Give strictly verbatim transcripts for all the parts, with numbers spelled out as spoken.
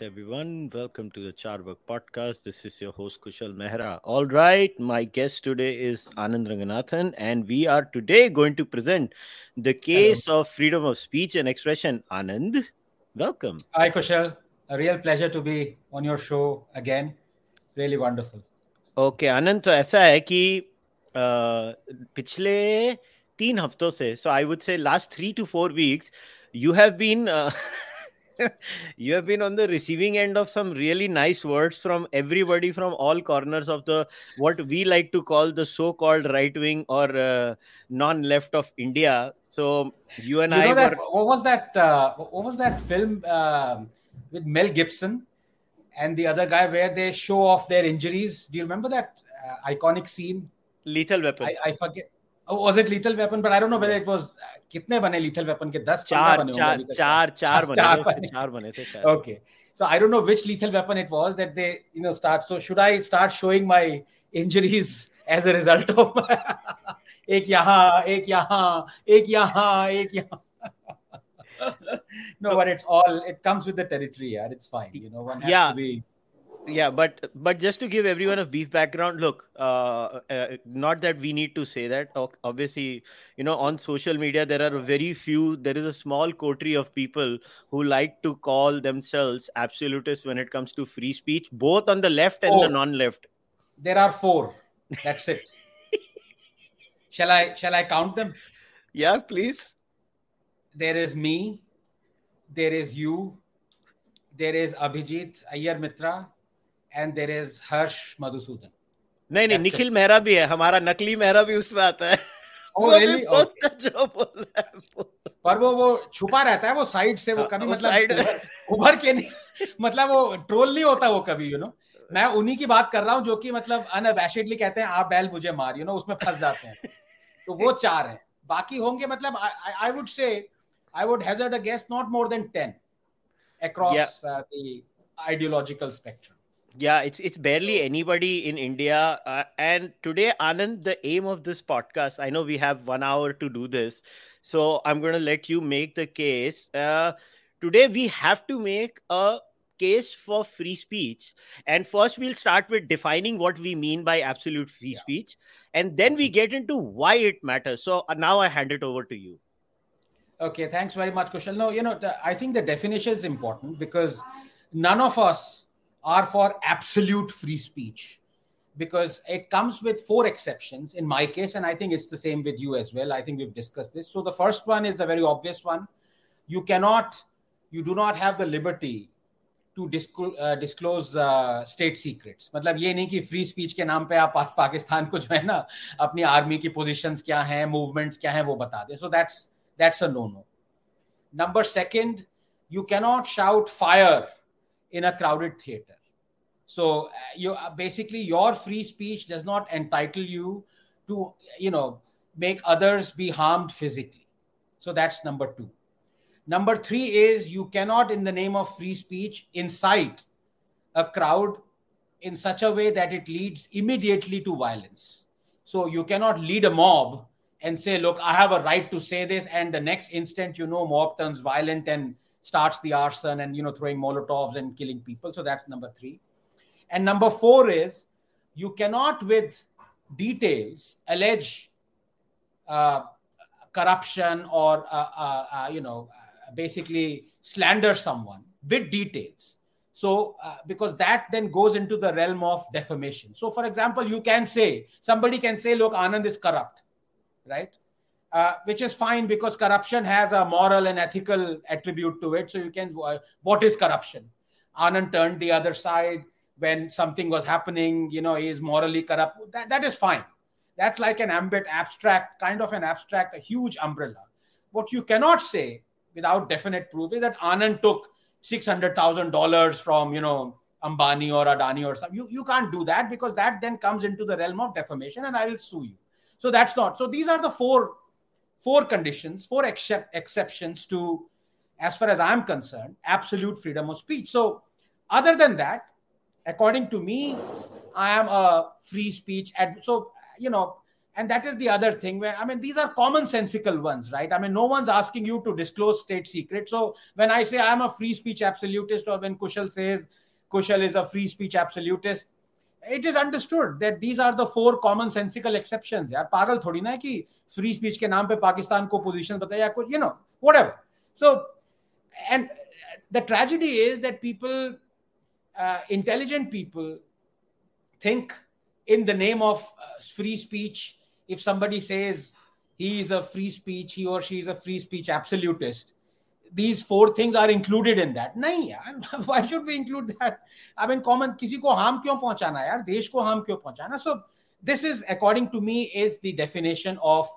Greetings everyone. Welcome to the Cārvāka podcast. This is your host Kushal Mehra. All right, my guest today is Anand Ranganathan and we are today going to present the case Hello. Of freedom of speech and expression. Anand, welcome. Hi Kushal. A real pleasure to be on your show again. Really wonderful. Okay, Anand, so ऐसा है कि पिछले तीन हफ्तों से, so I would say last three to four weeks, you have been... Uh, You have been on the receiving end of some really nice words from everybody from all corners of the what we like to call the so-called right wing or uh, non-left of India. So you and you I know that, were... what was that? Uh, what was that film uh, with Mel Gibson and the other guy where they show off their injuries? Do you remember that uh, iconic scene? Lethal Weapon. I, I forget. Oh, was it Lethal Weapon? But I don't know whether it was. Kitne bane Lethal Weapon ke? ten Char, char, char, char bane. Char bane. Char bane. Okay. So I don't know which Lethal Weapon it was that they, you know, start. So should I start showing my injuries as a result of ek yaha, ek yaha, ek yaha, ek yaha. No, but it's all, it comes with the territory. Yeah, it's fine. You know, one has yeah. to be. Yeah, but but just to give everyone a brief background, look, uh, uh, not that we need to say that. Obviously, you know, on social media, there are very few, there is a small coterie of people who like to call themselves absolutists when it comes to free speech, both on the left four. and the non-left. There are four. That's it. Shall I, shall I count them? Yeah, please. There is me. There is you. There is Abhijit Iyer Mitra. And there is Harsh Madhusudan. No, no, Nikhil Mehra bhi hai. Hamara Nakli Mehra bhi usme aata hai. Oh, really? पर वो वो छुपा रहता है वो side से वो कभी मतलब उभर के नहीं मतलब वो ट्रोल नहीं होता वो कभी यू नो मैं उन्हीं की बात कर रहा हूँ जो कि मतलब अनअबैशेडली कहते हैं आप बैल मुझे मार यू नो उसमें फंस जाते हैं तो वो चार हैं बाकी होंगे मतलब I would say I would hazard a guess not more than ten across the ideological spectrum. Yeah, it's it's barely anybody in India. Uh, and today, Anand, the aim of this podcast, I know we have one hour to do this. So I'm going to let you make the case. Uh, today, we have to make a case for free speech. And first, we'll start with defining what we mean by absolute free yeah. speech. And then we get into why it matters. So uh, now I hand it over to you. Okay, thanks very much, Kushal. No, you know, the, I think the definition is important because none of us are for absolute free speech because it comes with four exceptions in my case. And I think it's the same with you as well. I think we've discussed this. So the first one is a very obvious one. You cannot, you do not have the liberty to disclose, uh, disclose uh, state secrets. मतलब ये नहीं कि free speech के नाम पे आप पाकिस्तान को जो है ना अपनी army की positions क्या हैं, movements क्या हैं वो बता दें. So that's, that's a no-no. Number second, you cannot shout fire in a crowded theater. So uh, you uh, basically your free speech does not entitle you to, you know, make others be harmed physically. So that's number two. Number three is you cannot in the name of free speech incite a crowd in such a way that it leads immediately to violence. So you cannot lead a mob and say, look, I have a right to say this. And the next instant, you know, mob turns violent and starts the arson and, you know, throwing Molotovs and killing people. So that's number three. And number four is you cannot with details allege uh, corruption or, uh, uh, uh, you know, uh, basically slander someone with details. So uh, because that then goes into the realm of defamation. So, for example, you can say somebody can say, look, Anand is corrupt, right? Uh, which is fine because corruption has a moral and ethical attribute to it. So you can, uh, what is corruption? Anand turned the other side when something was happening, you know, he is morally corrupt. That, that is fine. That's like an ambit abstract, kind of an abstract, a huge umbrella. What you cannot say without definite proof is that Anand took six hundred thousand dollars from, you know, Ambani or Adani or something. You, you can't do that because that then comes into the realm of defamation and I will sue you. So that's not, so these are the four Four conditions, four ex- exceptions to, as far as I'm concerned, absolute freedom of speech. So other than that, according to me, I am a free speech. Ad- so, you know, And that is the other thing where, I mean, these are commonsensical ones, right? I mean, no one's asking you to disclose state secrets. So when I say I'm a free speech absolutist, or when Kushal says Kushal is a free speech absolutist, it is understood that these are the four commonsensical exceptions. Yaar, pagal thodi na hai ki free speech ke naam pe Pakistan ko position bataya, you know, whatever. So, and the tragedy is that people, uh, intelligent people, think in the name of uh, free speech. If somebody says he is a free speech, he or she is a free speech absolutist, these four things are included in that. Nahi, yaar. Why should we include that? I mean, common, kisi ko harm kyon pahunchana, yaar? Desh ko harm kyon pahunchana? So this is, according to me, is the definition of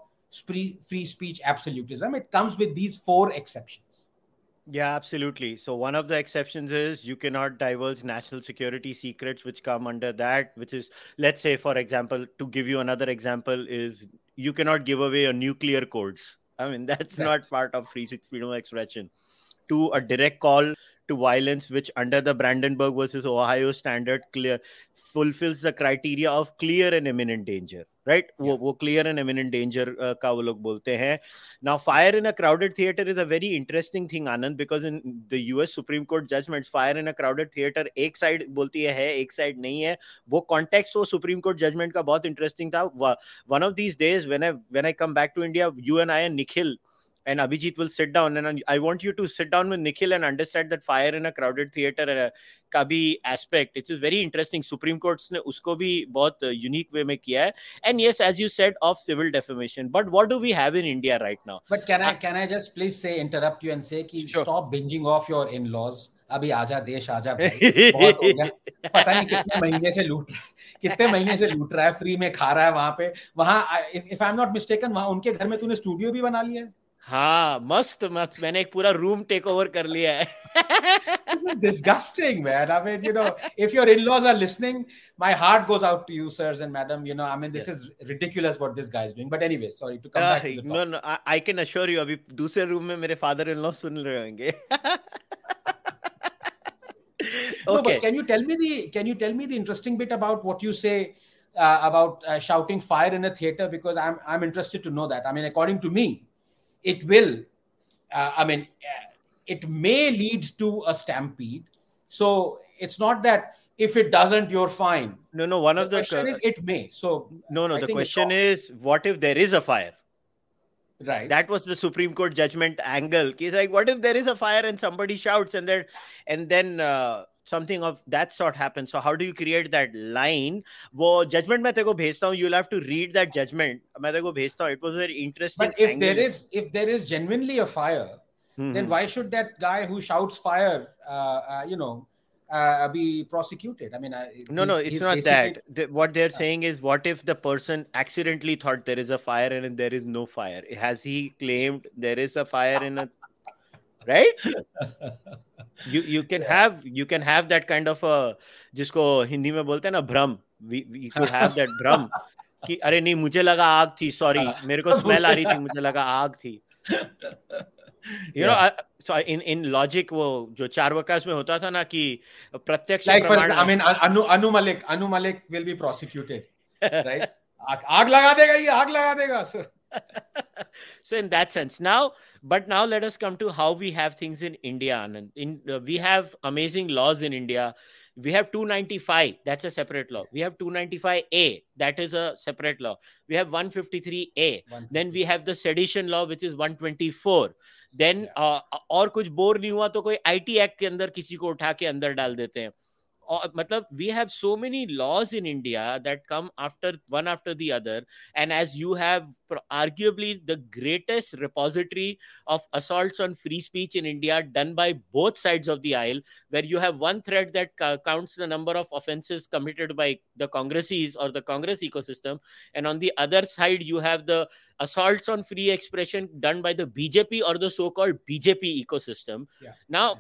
free, free speech absolutism. It comes with these four exceptions. Yeah, absolutely. So one of the exceptions is you cannot divulge national security secrets which come under that, which is, let's say, for example, to give you another example, is you cannot give away your nuclear codes. I mean, that's right. Not part of free freedom of expression. To a direct call to violence, which under the Brandenburg versus Ohio standard clear fulfills the criteria of clear and imminent danger, right? Yeah. Wo clear and imminent danger uh, ka wo log bolte hain. Now, fire in a crowded theater is a very interesting thing, Anand, because in the U S Supreme Court judgments, fire in a crowded theater, ek side bolti hai, ek side nahi hai. Wo context wo Supreme Court judgment ka bahut interesting tha. One of these days, when I when I come back to India, you and I and Nikhil and Abhijit will sit down, and I want you to sit down with Nikhil and understand that fire in a crowded theater uh, ka bhi aspect. It's very interesting. Supreme Court's ne usko bhi bahut uh, unique way mein kiya hai. And yes, as you said, of civil defamation. But what do we have in India right now? But can I, I can I just please say interrupt you and say ki sure. Stop binging off your in-laws. Abhi aaja desh aaja bhai. Bahut ho gaya. Pata nahi kitne mahine se loot kitne mahine se loot raha hai, free mein kha raha hai wahan pe. Wahan if, if I'm not mistaken, wahan unke ghar mein tune studio bhi bana liya hai. Ha, must, must. मैंने एक पूरा room take over कर लिया है. This is disgusting, man. I mean, you know, if your in-laws are listening, my heart goes out to you, sirs and madam. You know, I mean, this yes. is ridiculous what this guy is doing. But anyway, sorry to come uh, back to the topic. No, no, I, I can assure you, अभी दूसरे room में मेरे father-in-law सुन रहे होंगे. Okay. No, but can you tell me the can you tell me the interesting bit about what you say uh, about uh, shouting fire in a theater? Because I'm I'm interested to know that. I mean, according to me, it will, uh, I mean, it may lead to a stampede. So it's not that if it doesn't, you're fine. No, no, one of the... The question is it may. So no, no, the question is, what if there is a fire? Right. That was the Supreme Court judgment angle. It's like, what if there is a fire and somebody shouts and, there, and then... Uh, something of that sort happens. So how do you create that line? Wo judgment main teko bhejta hu. You'll have to read that judgment. Main teko bhejta hu. It was very interesting. But if angle. there is, if there is genuinely a fire, mm-hmm. then why should that guy who shouts fire, uh, uh, you know, uh, be prosecuted? I mean, I, no, he, no, it's not that. The, what they're uh, saying is, what if the person accidentally thought there is a fire and there is no fire? Has he claimed there is a fire in a right? You you can yeah. have you can have that kind of a jisko Hindi mein bolte hain na bhram. We we could have that bhram. Ki arey nahi mujhe laga aag thi. Sorry, mere ko smell aa rahi thi. Mujhe laga aag thi. You yeah. know, I, so in in logic, wo jo Cārvākas mein hota tha na ki pratyaksh. Like for example, I mean, Anu Anu Malik Anu Malik will be prosecuted, right? Aag, aag laga dega ye, aag laga dega. So. So in that sense now, but now let us come to how we have things in India. Anand, in, uh, we have amazing laws in India. We have two ninety-five, that's a separate law. We have two ninety-five A, that is a separate law. We have one fifty-three A. Then we have the sedition law, which is one twenty-four. Then yeah. uh, aur kuch bore nahi hua to koi I T Act ke andar kisi ko utha ke andar dal dete hain. We have so many laws in India that come after one after the other. And as you have arguably the greatest repository of assaults on free speech in India done by both sides of the aisle, where you have one thread that ca- counts the number of offenses committed by the Congresses or the Congress ecosystem. And on the other side, you have the assaults on free expression done by the B J P or the so-called B J P ecosystem. Yeah. Now, yeah.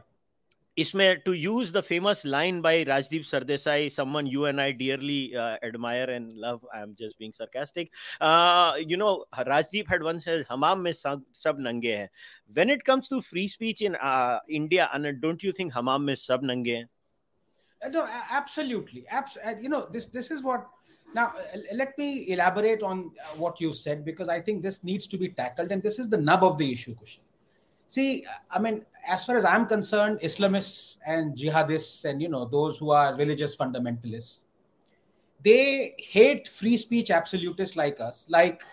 Isme, to use the famous line by Rajdeep Sardesai, someone you and I dearly uh, admire and love, I'm just being sarcastic. Uh, you know, Rajdeep had once said, "Hammam mein sab, sab nange hai." When it comes to free speech in uh, India, Anand, don't you think hammam mein sab nange hai? No, absolutely. Abs- you know, this this is what Now, let me elaborate on what you said, because I think this needs to be tackled. And this is the nub of the issue, Kushal. See, I mean, as far as I'm concerned, Islamists and jihadists and, you know, those who are religious fundamentalists, they hate free speech absolutists like us. Like,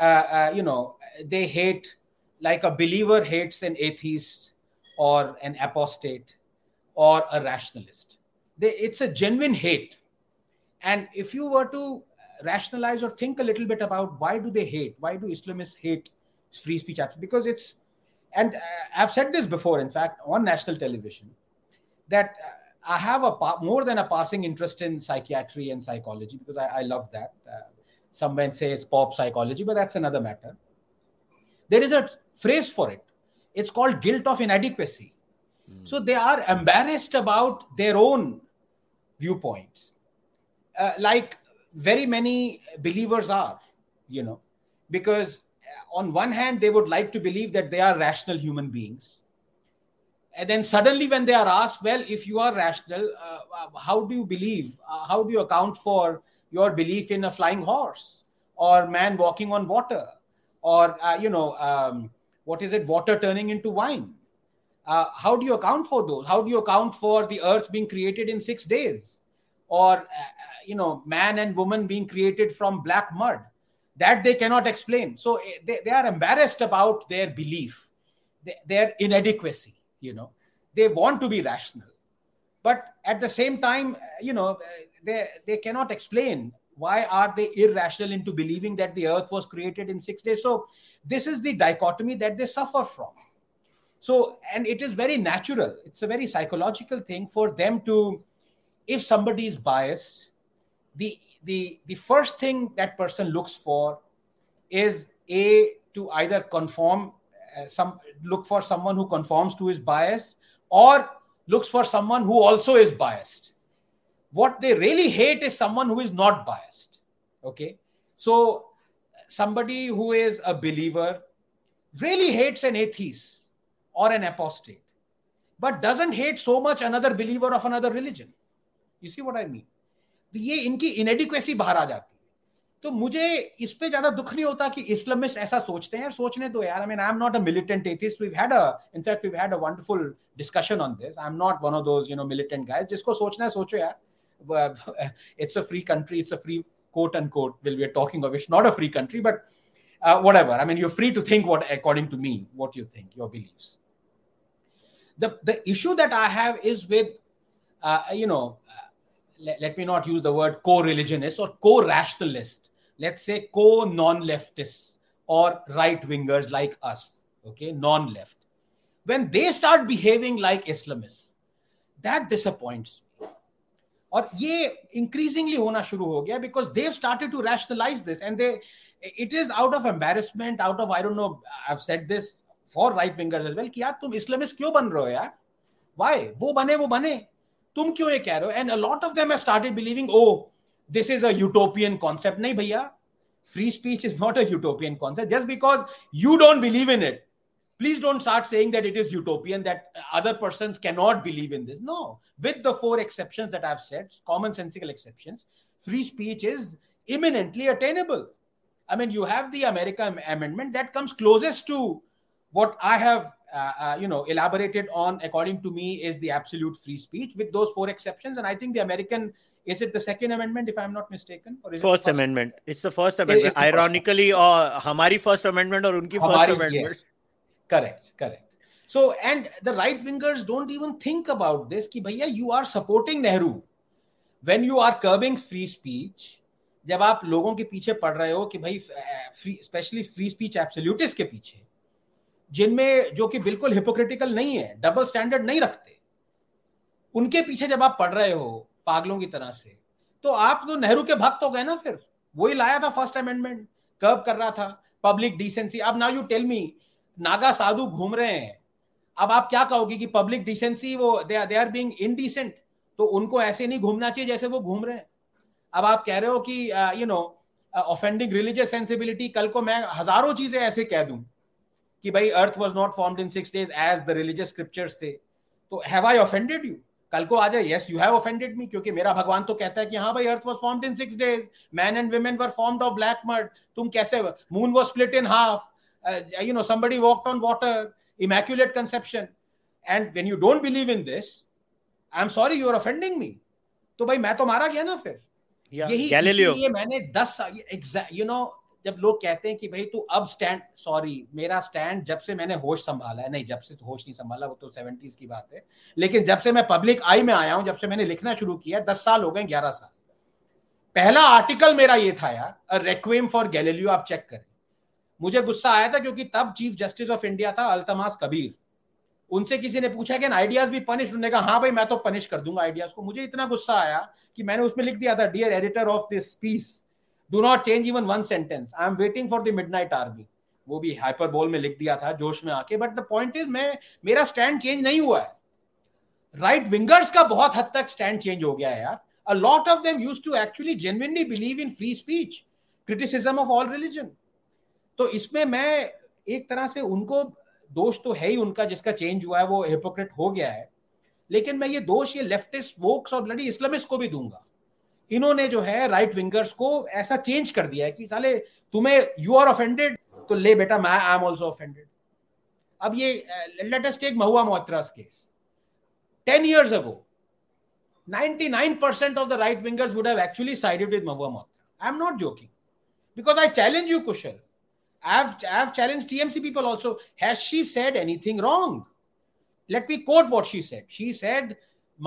uh, uh, you know, they hate, like a believer hates an atheist or an apostate or a rationalist. They, it's a genuine hate. And if you were to rationalize or think a little bit about why do they hate, why do Islamists hate free speech? Because it's, and I've said this before, in fact, on national television, that I have a more than a passing interest in psychiatry and psychology, because I, I love that. Uh, someone says pop psychology, but that's another matter. There is a phrase for it. It's called guilt of inadequacy. Mm. So they are embarrassed about their own viewpoints. Uh, like very many believers are, you know, because on one hand, they would like to believe that they are rational human beings. And then suddenly when they are asked, well, if you are rational, uh, how do you believe? Uh, how do you account for your belief in a flying horse or man walking on water or, uh, you know, um, what is it? Water turning into wine. Uh, how do you account for those? How do you account for the earth being created in six days? Or, uh, you know, man and woman being created from black mud, that they cannot explain. So they, they are embarrassed about their belief, their, their inadequacy, you know. They want to be rational. But at the same time, you know, they, they cannot explain why are they irrational into believing that the earth was created in six days. So this is the dichotomy that they suffer from. So, and it is very natural. It's a very psychological thing for them to, if somebody is biased, the, the, the first thing that person looks for is A, to either conform, uh, some look for someone who conforms to his bias or looks for someone who also is biased. What they really hate is someone who is not biased. Okay. So somebody who is a believer really hates an atheist or an apostate, but doesn't hate so much another believer of another religion. You see what I mean? ये इनकी inadequacy बाहर आ जाती है। तो मुझे इस पे ज़्यादा दुख नहीं होता कि Islamists ऐसा सोचते हैं। सोचने दो यार। I mean, I'm not a militant atheist. We've had a, in fact, we've had a wonderful discussion on this. I'm not one of those, you know, militant guys. जिसको सोचना है सोचो यार। It's a free country. It's a free, quote unquote. Well, we're talking of it's not a free country, but uh, whatever. I mean, you're free to think what, according to me, what you think, your beliefs. The the issue that I have is with, uh, you know. Let, let me not use the word co-religionist or co-rationalist. Let's say co-non-leftists or right-wingers like us, okay, non-left. When they start behaving like Islamists, that disappoints me. Or ye increasingly hona shuru ho gaya because they've started to rationalize this and they, it is out of embarrassment, out of, I don't know, I've said this for right-wingers as well, ki yaar tum Islamist kyo ban rahe ho yaar? Why? Wo bane, wo bane. तुम क्यों ये कह रहे हो? And a lot of them have started believing, oh, this is a utopian concept. नहीं भैया, free speech is not a utopian concept. Just because you don't believe in it, please don't start saying that it is utopian, that other persons cannot believe in this. No, with the four exceptions that I've said, commonsensical exceptions, free speech is imminently attainable. I mean, you have the America Amendment that comes closest to what I have Uh, uh, you know, elaborated on, according to me, is the absolute free speech with those four exceptions. And I think the American, is it the Second Amendment, if I'm not mistaken? Or is First, it first Amendment. One? It's the First Amendment. The Ironically, first uh, Hamari First Amendment or Unki Hamari, First Amendment. Yes. Correct, correct. So, and the right-wingers don't even think about this, ki bhaiya, you are supporting Nehru. When you are curbing free speech, jab aap logon ke piche pad rahe ho, ki bhai, free, especially free speech absolutists ke piche, जिनमें जो कि बिल्कुल hypocritical नहीं है, double standard नहीं रखते, उनके पीछे जब आप पढ़ रहे हो पागलों की तरह से, तो आप तो नेहरू के भक्त हो गए ना फिर। वही लाया था फर्स्ट अमेंडमेंट, कर्ब कर रहा था पब्लिक डिसेंसी। अब now you tell me, Naga sadhu घूम रहे हैं, अब आप क्या कहोगे कि पब्लिक डिसेंसी, वो they are they are being indecent, तो उनको ऐसे नहीं घूमना चाहिए जैसे वो घूम रहे हैं। अब आप कह रहे हो कि you know offending religious sensibility, कल को मैं हजारों चीजें ऐसे कह दूं कि भाई earth was not formed in six days as the religious scriptures थे, तो हैव आई ऑफेंडेड यू? कल को आ जाए yes you have offended me, क्योंकि मेरा भगवान तो कहता है कि हाँ भाई earth was formed in six days, man and women were formed of black mud, तुम कैसे, moon was split in half, you know somebody walked on water, immaculate conception, and when you don't believe in this, I'm sorry you are offending me, तो भाई मैं तो मारा गया ना फिर yeah, यही गैलीलियो. इसलिए मैंने दस you know जब लोग कहते हैं कि भाई तू अब स्टैंड, सॉरी मेरा स्टैंड जब से मैंने होश संभाला है, नहीं जब से तो होश नहीं संभाला, वो तो सेवेंटीज की बात है, लेकिन जब से मैं पब्लिक आई में आया हूं, जब से मैंने लिखना शुरू किया दस साल हो गए, ग्यारह साल, पहला आर्टिकल मेरा ये था यार, रेक्वेम फॉर गैलीलियो, आप चेक करें। मुझे गुस्सा आया था क्योंकि तब चीफ जस्टिस ऑफ इंडिया था अल्तमास कबीर, उनसे किसी ने पूछा कि आइडियाज भी पनिश, उन्होंने कहा हाँ भाई मैं तो पनिश कर दूंगा आइडियाज को। मुझे इतना गुस्सा आया कि मैंने उसमें लिख दिया था, dear editor of this piece, Do not change even one sentence. I am waiting for the midnight army. वो भी हाइपरबोल में लिख दिया था जोश में आके, बट द पॉइंट इज मैं, मेरा स्टैंड चेंज नहीं हुआ है। राइट विंगर्स का बहुत हद तक स्टैंड चेंज हो गया है यार। A lot of them used to actually genuinely believe in free speech, criticism of all religion. तो इसमें मैं एक तरह से उनको दोष तो है ही उनका, जिसका चेंज हुआ है वो हिपोक्रेट हो गया है, लेकिन मैं ये दोष ये लेफ्टिस्ट वोक्स और ब्लडी इस्लामिस्ट को भी दूंगा। इन्होंने जो है राइट विंगर्स को ऐसा चेंज कर दिया है कि साले तुम्हें यू आर ऑफेंडेड तो ले बेटा मैं आई एम आल्सो ऑफेंडेड। अब ये let us take Mahua Moitra case, ten years ago ninety-nine percent of the right wingers would have actually sided with Mahua Moitra. I am not joking because I challenge you Kushal, I have challenge TMC people also, has she said anything wrong? Let me quote what she said. She said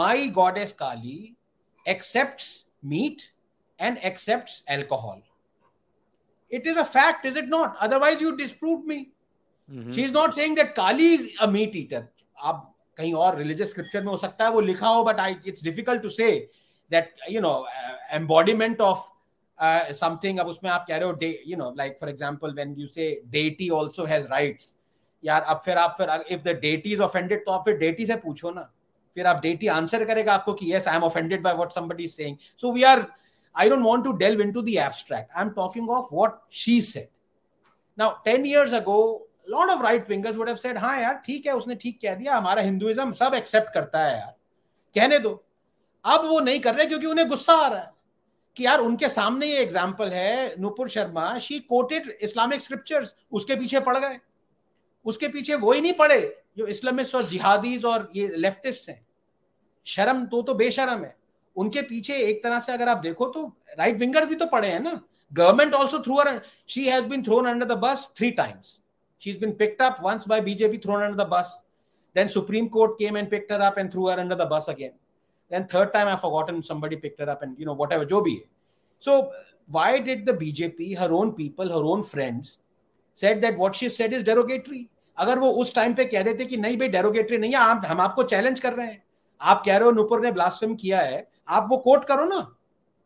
my goddess Kali accepts meat and accepts alcohol. It is a fact, is it not? Otherwise you disproved me. Mm-hmm. She is not saying that Kali is a meat eater. Ab kahin aur religious scripture mein ho sakta hai wo likha ho, but I, it's difficult to say that, you know, uh, embodiment of uh, something. Ab usme aap keh rahe ho de, you know, like for example when you say deity also has rights, yaar ab fir aap fir if the deity is offended to aap fir deity se puchho na, फिर आप deity answer करेगा आपको कि yes I am offended by what somebody is saying. So we are, I don't want to delve into the abstract. I am talking of what she said. Now ten years ago, a lot of right wingers would have said, हाँ यार ठीक है उसने ठीक कह दिया, हमारा Hinduism सब एक्सेप्ट करता है यार, कहने दो। अब वो नहीं कर रहे क्योंकि उन्हें गुस्सा आ रहा है कि यार उनके सामने ये एग्जाम्पल है, Nupur Sharma, she quoted Islamic scriptures, उसके पीछे पड़ गए। उसके पीछे वो ही नहीं पड़े जो इस्लामिस्ट और जिहादीज और ये लेफ्टिस्ट हैं, शर्म तो तो बेशर्म है। उनके पीछे एक तरह से अगर आप देखो तो राइट विंगर भी तो पड़े हैं ना। Government also threw her, she has been thrown under the bus three times, she has been picked up once by BJP, thrown under the bus, then supreme court came and picked her up and threw her under the bus again, then third time I forgotten somebody picked her up and you know whatever जो भी है। So why did the BJP, her own people, her own friends said that what she said is derogatory? अगर वो उस time पे कह देते कि नहीं भाई डेरोगेटरी नहीं है, आप, हम आपको चैलेंज कर रहे हैं, आप कह रहे हो नूपुर ने ब्लास्फेम किया है, आप वो कोट करो ना,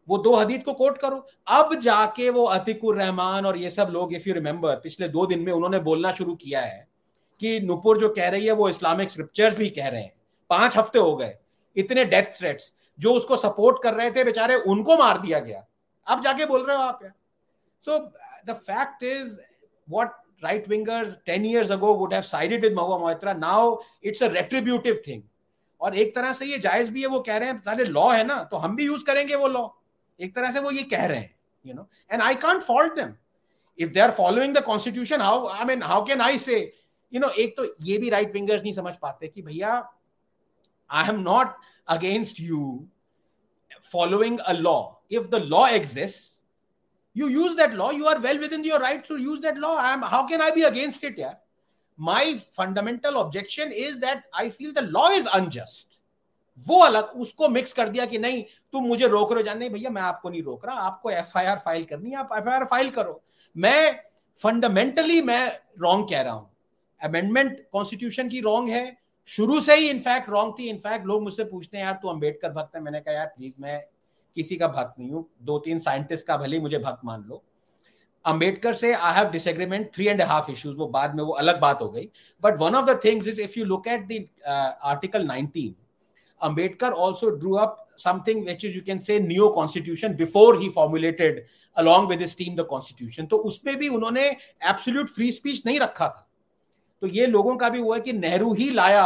वो दो हदीद को कोट करो। अब जाके वो अतीक उर रहमान और ये सब लोग, इफ यू रिमेंबर पिछले दो दिन में उन्होंने बोलना शुरू किया है कि नूपुर जो कह रही है वो इस्लामिक स्क्रिप्चर्स भी कह रहे हैं। पांच हफ्ते हो गए, इतने डेथ थ्रेट्स, जो उसको सपोर्ट कर रहे थे बेचारे उनको मार दिया गया, अब जाके बोल रहे हो आप यार। So the fact is what right wingers ten years ago would have sided with Mahua Moitra, now it's a retributive thing. और एक तरह से ये जायज भी है, वो कह रहे हैं साले लॉ है ना तो हम भी यूज करेंगे वो लॉ, एक तरह से वो ये कह रहे हैं, you know, and I can't fault them if they are following the constitution. How, I mean, how can I say, you know, एक तो ये भी right wingers नहीं समझ पाते कि भैया I am not against you following a law. If the law exists, you use that law, you are well within your rights to use that law. I am, how can I be against it? Yeah? My fundamental objection is that I feel the law is unjust. वो अलग, उसको mix कर दिया कि नहीं तुम मुझे रोक रहे हो जाने, भैया मैं आपको नहीं रोक रहा, आपको एफआईआर फाइल करनी है, आप एफआईआर फाइल करो। मैं फंडामेंटली मैं रॉन्ग कह रहा हूँ, अमेंडमेंट कॉन्स्टिट्यूशन की रॉन्ग है, शुरू से ही इनफैक्ट रॉन्ग थी। इनफैक्ट लोग मुझसे पूछते हैं यार तू अंबेडकर भक्त है, मैंने कहा यार प्लीज मैं किसी का भक्त नहीं हूँ, दो तीन साइंटिस्ट का भले मुझे भक्त मान लो। अंबेडकर से I have disagreement three and half issues, वो बाद में वो अलग बात हो गई, but one of the things is if you look at the article nineteen, Ambedkar also drew up something which is you can say new constitution before he formulated along with his team the constitution. तो उसमें भी उन्होंने absolute free speech नहीं रखा था, तो ये लोगों का भी हुआ कि नेहरू ही लाया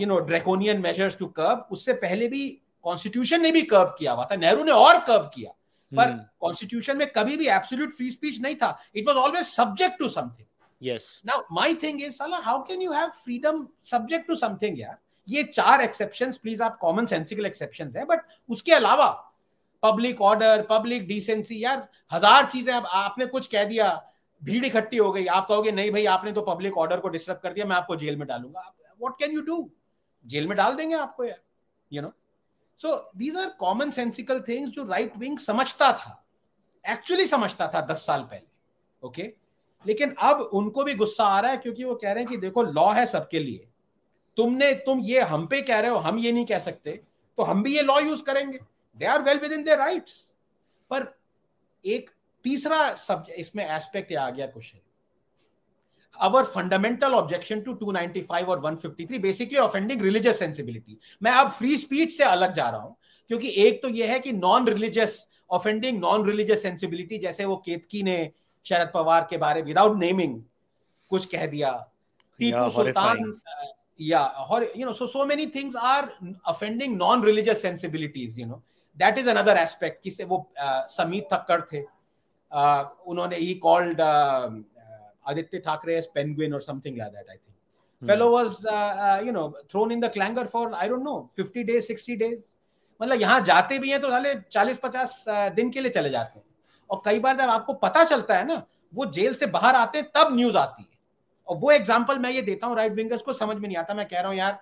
you know draconian measures to curb, उससे पहले भी कॉन्स्टिट्यूशन ने भी कर्ब किया हुआ था, नेहरू ने और कर्ब किया, पर कॉन्स्टिट्यूशन में कभी भी एब्सोल्यूट फ्री स्पीच नहीं था, it was always subject to something. Yes, now my thing is साला how can you have freedom subject to something यार। ये चार एक्सेप्शंस प्लीज आप कॉमन सेंसिकल एक्सेप्शंस है, बट उसके अलावा पब्लिक ऑर्डर, पब्लिक डिसेंसी, यार हजार चीजें। आप, आपने कुछ कह दिया, भीड़ इकट्ठी हो गई, आप कहोगे नहीं भाई आपने तो पब्लिक ऑर्डर को डिस्टर्ब कर दिया, मैं आपको जेल में डालूंगा। What can you do, jail में डाल देंगे आपको यार, you know. So these are common sensical things जो राइट विंग समझता था, एक्चुअली समझता था दस साल पहले, ओके okay? लेकिन अब उनको भी गुस्सा आ रहा है, क्योंकि वो कह रहे हैं कि देखो लॉ है सबके लिए, तुमने तुम ये हम पे कह रहे हो, हम ये नहीं कह सकते, तो हम भी ये लॉ यूज करेंगे। They are well within their rights. पर एक तीसरा सब्जेक्ट इसमें एस्पेक्ट आ गया question, our fundamental objection to two ninety five और one fifty three basically offending religious sensibility. मैं अब फ्री स्पीच से अलग जा रहा हूं, क्योंकि एक तो यह है कि non religious offending non religious sensibility, जैसे वो केतकी ने शरद पवार के बारे विदाउट नेमिंग कुछ कह दिया, Tipu Sultan, yeah or you know so so many things are offending non religious sensibilities, you know that is another aspect। Kise wo uh, Sameet Thakkar the, uh, unhone he called uh, uh, Aditya Thakre as penguin or something like that, I think hmm. fellow was uh, uh, you know thrown in the clanger for I don't know fifty days sixty days, matlab yahan jaate bhi hain to sale forty fifty uh, din ke liye chale jate hain, aur kai baar jab aapko pata chalta hai na wo jail se bahar aate hain tab news aati hai। और वो example मैं ये देता हूँ, right wingers को समझ में नहीं आता। मैं कह रहा हूँ यार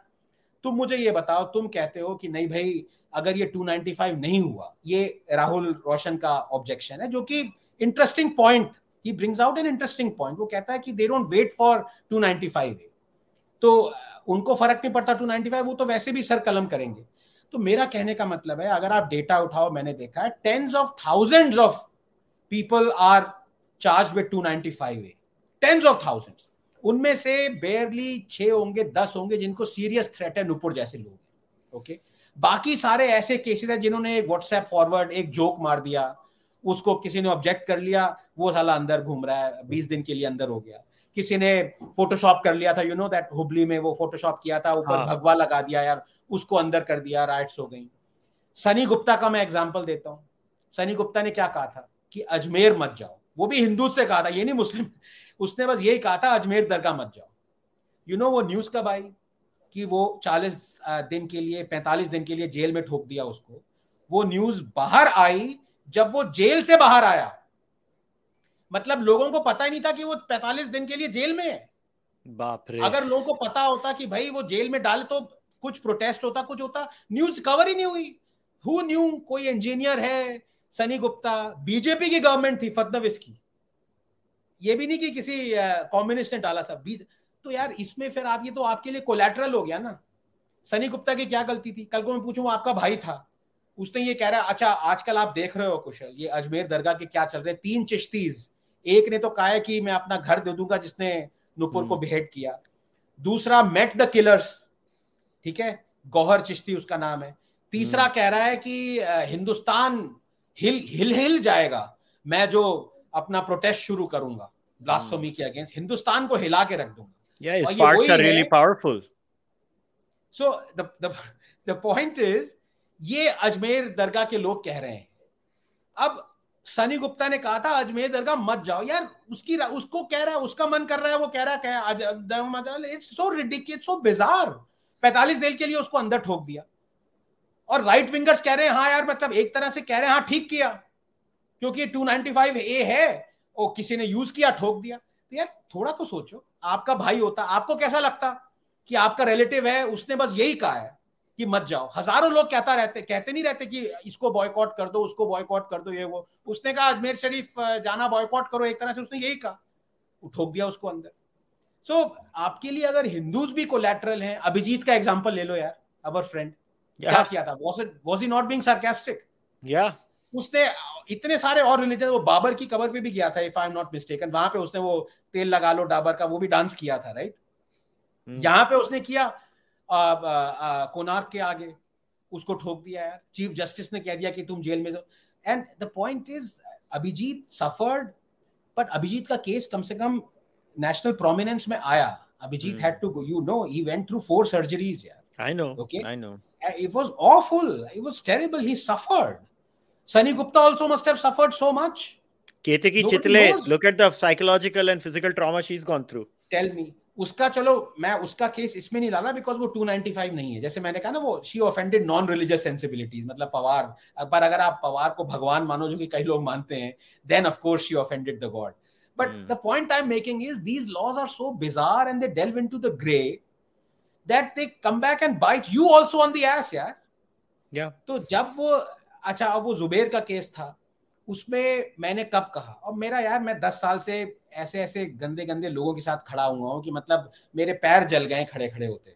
तुम मुझे ये बताओ, तुम कहते हो कि नहीं भाई अगर ये टू नाइंटी फाइव नहीं हुआ, ये राहुल रोशन का ऑब्जेक्शन है, जो कि interesting point he brings out an interesting point. वो कहता है कि they don't wait for two ninety five, तो उनको फर्क नहीं पड़ता टू नाइंटी फाइव, वो तो वैसे भी सर कलम करेंगे। तो मेरा कहने का मतलब है अगर आप डेटा उठाओ, मैंने देखा है tens of thousands of people are charged with two ninety five, tens of thousands, उनमें से बेयरली छह होंगे दस होंगे जिनको सीरियस थ्रेट है, नुपुर जैसे लोग, ओके। बाकी सारे ऐसे केसेस हैं जिन्होंने एक व्हाट्सएप फॉरवर्ड, एक जोक मार दिया, उसको किसी ने ऑब्जेक्ट कर लिया, वो साला अंदर घूम रहा है, बीस दिन के लिए अंदर हो गया। किसी ने फोटोशॉप कर लिया था, यू नो दैट हुबली में वो फोटोशॉप किया था, ऊपर हाँ। भगवा लगा दिया यार, उसको अंदर कर दिया, राइट्स हो गई। सनी गुप्ता का मैं एग्जाम्पल देता हूँ। सनी गुप्ता ने क्या कहा था कि अजमेर मत जाओ, वो भी हिंदू से कहा था, ये नहीं मुस्लिम, उसने बस यही कहा था अजमेर दरगाह मत जाओ। यू you नो know, वो न्यूज़ कब आई कि वो चालीस दिन के लिए पैंतालीस दिन के लिए जेल में ठोक दिया उसको। वो न्यूज़ बाहर आई जब वो जेल से बाहर आया, मतलब लोगों को पता ही नहीं था कि वो पैंतालीस दिन के लिए जेल में है। बाप रे, अगर लोगों को पता होता कि भाई वो जेल में डाल तो कुछ प्रोटेस्ट होता, कुछ होता, न्यूज़ कवर ही नहीं हुई। हु न्यू कोई इंजीनियर है सनी गुप्ता, बीजेपी की गवर्नमेंट थी फडणवीस की, ये भी नहीं कि किसी कम्युनिस्ट ने डाला था बीज। तो यार इसमें फिर आप, ये तो आपके लिए कोलैटरल हो गया ना। सनी गुप्ता की क्या गलती थी? कल को मैं पूछूं आपका भाई था, उसने ये कह रहा है अच्छा आजकल आप देख रहे हो कुशल ये अजमेर दरगाह के क्या चल रहे, तीन चिश्तीज, एक ने तो कहा है कि मैं अपना घर दे दूंगा जिसने नुपुर को बेहेड किया, दूसरा मेट द किलर्स, ठीक है, गौहर चिश्ती उसका नाम है, तीसरा कह रहा है कि हिंदुस्तान हिल हिल हिल जाएगा मैं जो अपना प्रोटेस्ट शुरू करूंगा ब्लास्फेमी के अगेंस्ट, हिंदुस्तान को हिला के रख दूंगा। yeah, farts are really powerful. So the the the point is, ये अजमेर दरगाह के लोग कह रहे हैं। अब सनी गुप्ता ने कहा था अजमेर दरगाह मत जाओ, यार उसकी उसको कह रहा है, उसका मन कर रहा है, वो कह रहा है अजमेर दरगाह मत जाओ। It's so ridiculous, so bizarre. पैंतालीस दिन के लिए उसको अंदर ठोक दिया, और राइट विंगर्स कह रहे हैं हाँ यार, मतलब एक तरह से कह रहे हैं हाँ ठीक किया, क्योंकि टू नाइंटी फाइव ए है और किसी ने यूज किया, ठोक दिया। तो यार थोड़ा तो सोचो, आपका भाई होता आपको कैसा लगता कि आपका रिलेटिव है, उसने बस यही कहा है कि मत जाओ। हजारों लोग कहता रहते कहते नहीं रहते कि इसको बॉयकॉट कर दो, उसको बॉयकॉट कर दो, ये वो। उसने कहा अजमेर शरीफ जाना बॉयकॉट करो, एक तरह से उसने यही कहा, वो ठोक दिया उसको अंदर। सो so, आपके लिए अगर हिंदूज भी कोलैटरल हैं, अभिजीत का एग्जाम्पल ले लो यार, अवर फ्रेंड yeah. क्या किया था, was he not being sarcastic? या उसने इतने सारे और रिलीजन, वो बाबर की कबर पे भी गया था if I am not mistaken, वहां पे उसने वो तेल लगा लो डाबर का वो भी डांस किया था, राइट hmm. यहाँ पे उसने किया आ, आ, आ, कोणार्क के आगे, उसको ठोक दिया यार, चीफ जस्टिस ने कह दिया कि तुम जेल में जाओ। And the point is Abhijit suffered, but Abhijit का केस कम से कम नेशनल प्रोमिनेंस में आया। Abhijit mm. had to go. You know, he went through four surgeries. Yeah. I know. Okay. I know. It was awful. It was terrible. He suffered. Sunnī Gupta also must have suffered so much. Ketaki Chitle, look at the psychological and physical trauma she's gone through. Tell me. Uska chalo main uska case isme nahi lala because wo two ninety-five nahi hai. Jaise maine kaha na, wo she offended non-religious sensibilities. Matlab Pawar, par agar aap Pawar ko Bhagwan mano jo ki kai log mante hain, then of course she offended the God. But mm. the point I'm making is these laws are so bizarre and they delve into the grey that they come back and bite you also on the ass, yaar. Yeah. तो जब वो अच्छा अब वो जुबैर का case था उसमें मैंने कब कहा और मेरा यार मैं दस साल से ऐसे ऐसे गंदे गंदे लोगों के साथ खड़ा हुआ हूँ कि मतलब मेरे पैर जल गए खड़े खड़े होते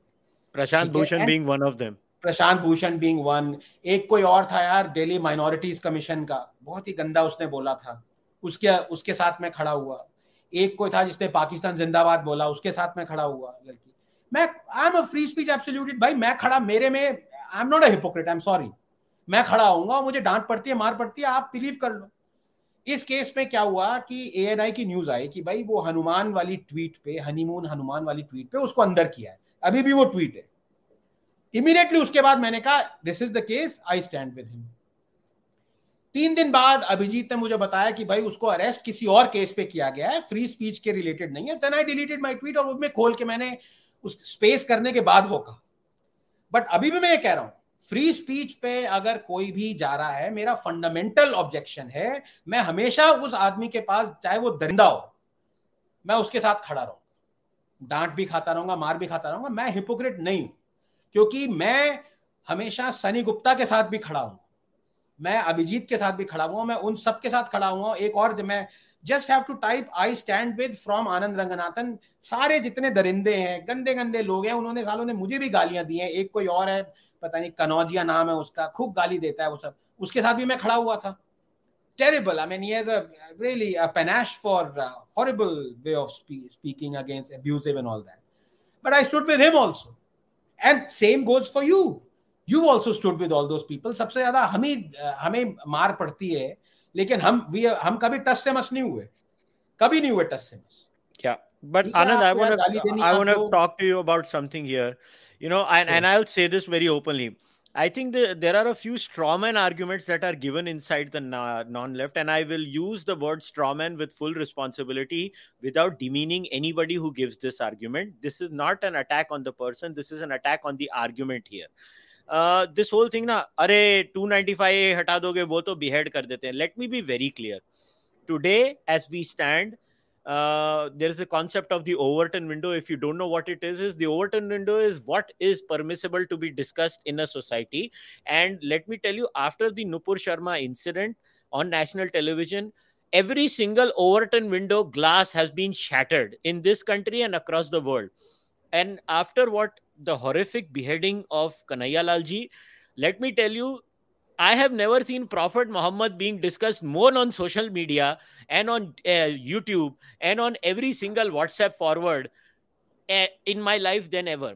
Prashant Bhushan being one of them Prashant Bhushan being one एक कोई और था यार दिल्ली माइनॉरिटीज कमीशन का बहुत ही गंदा उसने बोला था उसके उसके साथ मैं खड़ा हुआ एक कोई था जिसने पाकिस्तान जिंदाबाद बोला उसके साथ मैं खड़ा हुआ लड़की मैं I am a free speech absolute भाई मैं खड़ा मेरे में I am not a hypocrite I am sorry मैं खड़ा होऊंगा मुझे डांट पड़ती है मार पड़ती है आप बिलीव कर लो इस केस में क्या हुआ कि एएनआई की न्यूज आई कि भाई वो हनुमान वाली ट्वीट पे हनीमून हनुमान वाली ट्वीट पे उसको अंदर किया है अभी भी वो ट्वीट है इमीडिएटली उसके बाद मैंने कहा this is the case I stand with him तीन दिन बाद अभिजीत ने मुझे बताया कि भाई उसको अरेस्ट किसी और केस पे किया गया है फ्री स्पीच के रिलेटेड नहीं है then I deleted my tweet और उसमें खोल के मैंने उस स्पेस करने के बाद वो कहा बट अभी भी मैं ये कह रहा हूं फ्री स्पीच पे अगर कोई भी जा रहा है मेरा फंडामेंटल ऑब्जेक्शन है मैं हमेशा उस आदमी के पास चाहे वो दरिंदा हो मैं उसके साथ खड़ा रहूंगा डांट भी खाता रहूंगा मार भी खाता रहूंगा मैं हिपोक्रेट नहीं हूं क्योंकि मैं हमेशा सनी गुप्ता के साथ भी खड़ा हूं मैं अभिजीत के साथ भी खड़ा हुआ मैं उन सब के साथ खड़ा हुआ एक और मैं just have to type I stand with from Anand Ranganathan सारे जितने दरिंदे हैं गंदे गंदे लोग हैं उन्होंने सालों ने मुझे भी गालियां दी हैं एक कोई और है पता नहीं कनौजिया नाम है उसका खूब गाली देता है वो सब उसके साथ भी मैं खड़ा हुआ था terrible I mean he has a really a panache for horrible way of speaking against abusive and all that but I stood with him also and same goes for you you also stood with all those people सबसे ज्यादा हम ही हमें मार पड़ती है लेकिन हम we हम कभी टस से मस नहीं हुए कभी नहीं हुए टस से मस क्या but Anand I want I want to talk to you about something here You know, and, and I'll say this very openly. I think the, there are a few strawman arguments that are given inside the na- non-left. And I will use the word strawman with full responsibility without demeaning anybody who gives this argument. This is not an attack on the person. This is an attack on the argument here. Uh, this whole thing, na, are two ninety-five hata doge, wo to behead kar dete hain. Let me be very clear. Today, as we stand, Uh, there is a concept of the Overton window. If you don't know what it is, is the Overton window is what is permissible to be discussed in a society. And let me tell you, after the Nupur Sharma incident on national television, every single Overton window glass has been shattered in this country and across the world. And after what the horrific beheading of Kanhaiya Lal ji, let me tell you, I have never seen Prophet Muhammad being discussed more on social media and on uh, YouTube and on every single WhatsApp forward uh, in my life than ever.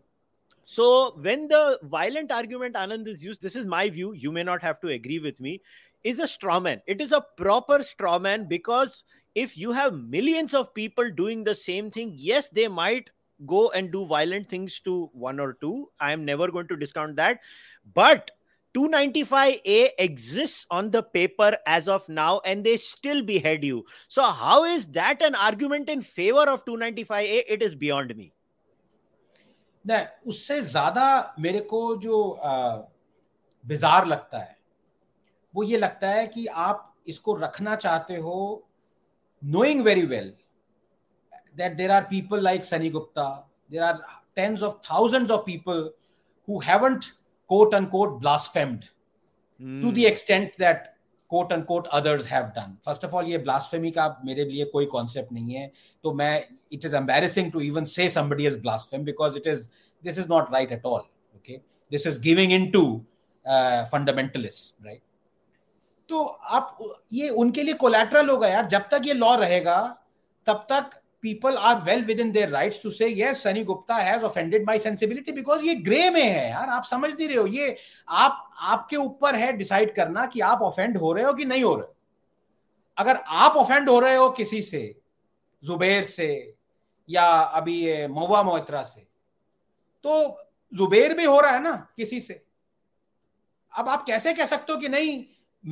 So when the violent argument, Anand, is used, this is my view, you may not have to agree with me, is a straw man. It is a proper straw man because if you have millions of people doing the same thing, yes, they might go and do violent things to one or two. I am never going to discount that. But two ninety-five A exists on the paper as of now and they still behead you. So how is that an argument in favor of two ninety-five A? It is beyond me. नहीं, उससे ज़्यादा मेरे को जो bizarre लगता है, वो ये लगता है कि आप इसको रखना चाहते हो, knowing very well that there are people like Sunnī Gupta, there are tens of thousands of people who haven't quote-unquote blasphemed mm. to the extent that quote-unquote others have done. First of all, ये blasphemy का मेरे लिए कोई concept नहीं है. तो मैं, it is embarrassing to even say somebody has blasphemed because it is, this is not right at all. Okay. This is giving into uh, fundamentalists, right? तो आप, ये उनके लिए collateral होगा यार. जब तक ये law रहेगा, तब तक people are well within their rights to say, yes, Sunnī Gupta has offended my sensibility because ये grey में है यार आप समझ नहीं रहे हो ये आप आपके ऊपर है decide करना कि आप offend हो रहे हो कि नहीं हो रहे हो अगर आप offend हो रहे हो किसी से जुबैर से या अभी महुआ मोइत्रा से, तो जुबैर भी हो रहा है ना किसी से। अब आप कैसे कह सकते हो कि नहीं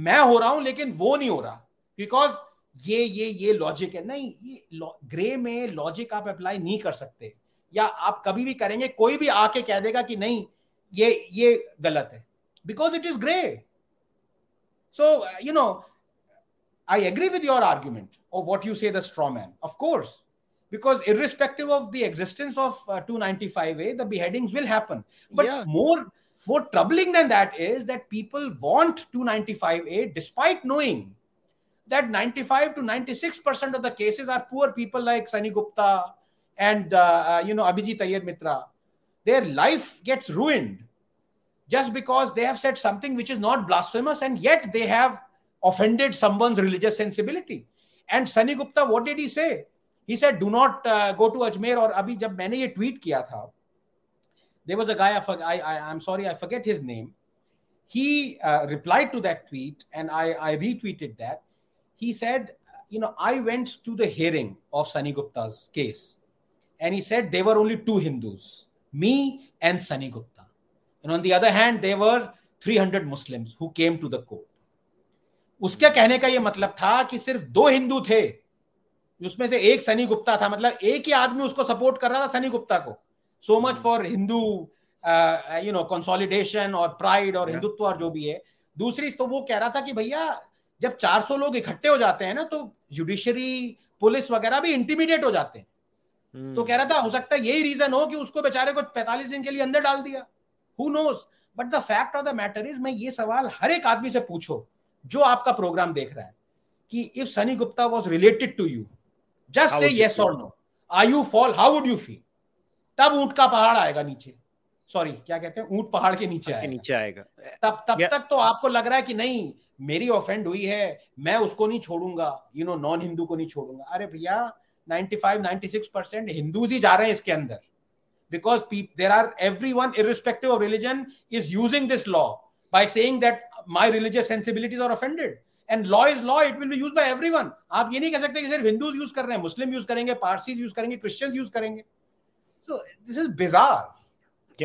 मैं हो रहा हूं लेकिन वो नहीं हो रहा, बिकॉज ये ये ये लॉजिक है। नहीं, ये ग्रे में लॉजिक आप अप्लाई नहीं कर सकते, या आप कभी भी करेंगे कोई भी आके कह देगा कि नहीं ये ये गलत है, because it is grey. So you know I agree with your argument of what you say, the straw man, of course, because irrespective of the existence of uh, two ninety-five A, the beheadings will happen. But yeah. more, more troubling than that is that people want two ninety-five A despite knowing that ninety-five to ninety-six percent of the cases are poor people like Sunnī Gupta and uh, uh, you know Abhijit Iyer Mitra. Their life gets ruined just because they have said something which is not blasphemous, and yet they have offended someone's religious sensibility. And Sunnī Gupta, what did he say? He said, do not uh, go to Ajmer. Or abhi jab maine ye tweet kiya tha, there was a guy, I, I, I, I'm sorry, I forget his name. He uh, replied to that tweet and I, I retweeted that. He said, you know, I went to the hearing of Sunnī Gupta's case. And he said, there were only two Hindus, me and Sunnī Gupta. And on the other hand, there were three hundred Muslims who came to the court. उसके कहने का यह मतलब था कि सिर्फ दो हिंदू थे, उसमें से एक Sunnī Gupta था, मतलब एक ही आदमी उसको सपोर्ट कर रहा था Sunnī Gupta को। So much for Hindu you know consolidation और प्राइड और हिंदुत्व और जो भी है। दूसरी तो वो कह रहा था कि भैया जब चार सौ लोग इकट्ठे हो जाते हैं ना तो जुडिशरी पुलिस वगैरह भी इंटिमिडेट हो जाते हैं। hmm. तो कह रहा था हो सकता है यही रीजन हो कि उसको बेचारे को पैंतालीस दिन के लिए अंदर डाल दिया। Who knows, but the fact of the matter is, मैं ये सवाल हर एक आदमी से पूछो जो आपका प्रोग्राम देख रहा है कि if Sunnī Gupta was related to you, just say yes or no. Are you fall? How would you feel? तब ऊंट का पहाड़ आएगा नीचे। सॉरी, क्या कहते हैं, ऊंट पहाड़ के नीचे आएगा। नीचे आएगा। तब तब तक तो आपको लग रहा है कि नहीं मेरी ऑफेंड हुई है, मैं उसको नहीं छोड़ूंगा, यू नो नॉन हिंदू को नहीं छोड़ूंगा। अरे भैया ninety-five ninety-six percent हिंदूज ही जा रहे हैं इसके अंदर, because there are everyone irrespective of religion is using this law by saying that my religious sensibilities are offended, and law is law, it will be used by everyone. आप ये नहीं कह सकते कि सिर्फ हिंदूज यूज कर रहे हैं, मुस्लिम यूज करेंगे, पारसीज यूज करेंगे, क्रिश्चियंस यूज करेंगे। So this is bizarre.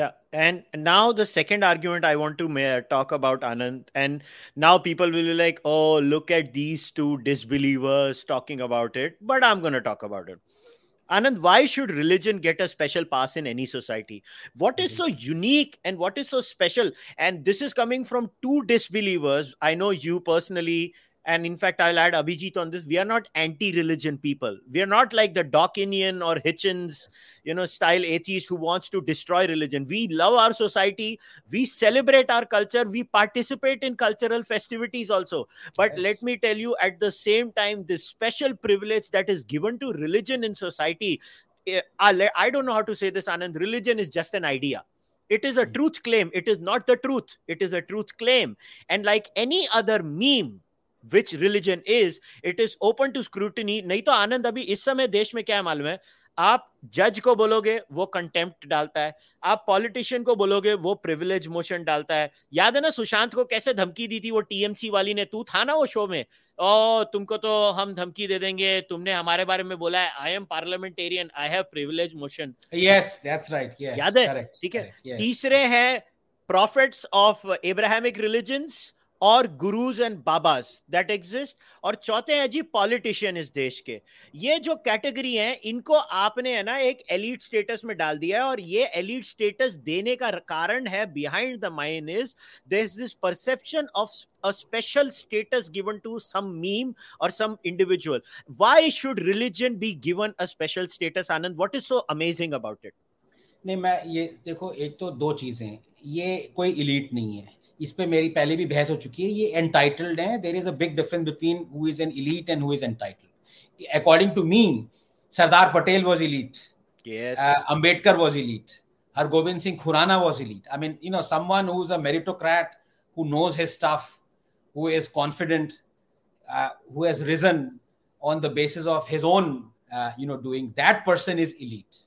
Yeah, and now the second argument I want to talk about, Anand, and now people will be like, oh, look at these two disbelievers talking about it, but I'm going to talk about it. Anand, why should religion get a special pass in any society? What is so unique and what is so special? And this is coming from two disbelievers. I know you personally, and in fact, I'll add Abhijit on this. We are not anti-religion people. We are not like the Dawkinian or Hitchens, you know, style atheist who wants to destroy religion. We love our society. We celebrate our culture. We participate in cultural festivities also. But yes, let me tell you, at the same time, this special privilege that is given to religion in society, I don't know how to say this, Anand, religion is just an idea. It is a truth claim. It is not the truth. It is a truth claim. And like any other meme, which religion is, it is open to scrutiny. नहीं तो आनंद अभी इस समय देश में क्या है मालूम है, आप जज को बोलोगे वो कंटेम्प्ट डालता है, आप पॉलिटिशियन को बोलोगे वो प्रिविलेज मोशन डालता है। याद है ना सुशांत को कैसे धमकी दी थी वो टीएमसी वाली ने, तू था ना वो शो में, ओ तुमको तो हम धमकी दे देंगे, तुमने हमारे बारे में बोला है I am parliamentarian, I have privilege motion. Yes that's right, yes याद है, ठीक है। तीसरे है प्रॉफिट्स ऑफ एब्राहमिक रिलीजन्स और gurus and babas that exist, और चौथे हैं जी पॉलिटिशियन इस देश के। ये जो कैटेगरी हैं इनको आपने है ना एक एलीट स्टेटस में डाल दिया है, और ये एलीट स्टेटस देने का कारण है, behind the mine is there is this perception of a special status given to some meme or some individual. Why should religion be given a special status, Anand? What is so amazing about it? नहीं मैं ये देखो, एक तो दो चीजें, ये कोई एलीट नहीं है, इस पे मेरी पहले भी बहस हो चुकी है, ये एंटाइटल्ड है। There is a big difference between who is an elite and who is entitled. According to me Sardar Patel was elite, yes Ambedkar was elite, Hargovind Singh Khurana was elite. I mean you know someone who is a meritocrat, who knows his stuff, who is confident, who has reason on the basis of his own you know doing, that person is elite,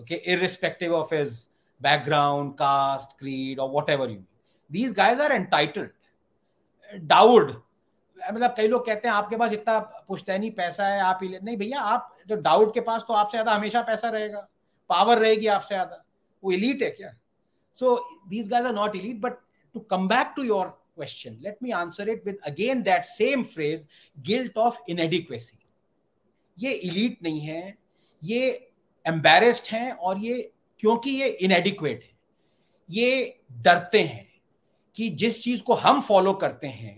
okay, irrespective of his background, caste, creed और whatever. You These guys are entitled, dowered, मतलब कई लोग कहते हैं आपके पास इतना पुश्तैनी पैसा है, आप ही ले, नहीं भैया, आप जो डाउट के पास तो आपसे ज्यादा हमेशा पैसा रहेगा, पावर रहेगी आपसे ज्यादा, वो इलीट है क्या? So these guys are not elite. But to come back to your question, let me answer it with again that same phrase, guilt of inadequacy. ये elite नहीं है, ये embarrassed हैं, और ये क्योंकि ये inadequate है, ये डरते हैं कि जिस चीज को हम follow करते हैं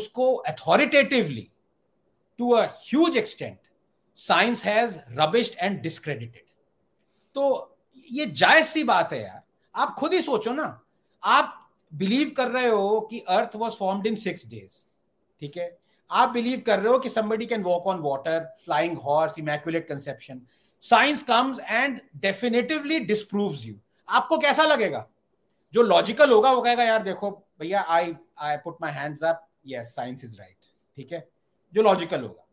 उसको authoritatively to a huge extent science has rubbished and discredited. तो ये जायज सी बात है यार, आप खुद ही सोचो ना, आप बिलीव कर रहे हो कि earth was formed in six days, ठीक है, आप बिलीव कर रहे हो कि somebody can walk on water, flying horse, immaculate conception. Science comes and definitively disproves you. आपको कैसा लगेगा? जो लॉजिकल होगा वो कहेगा यार देखो भैया, I I put my hands up, yes, science is right, ठीक है, जो लॉजिकल होगा.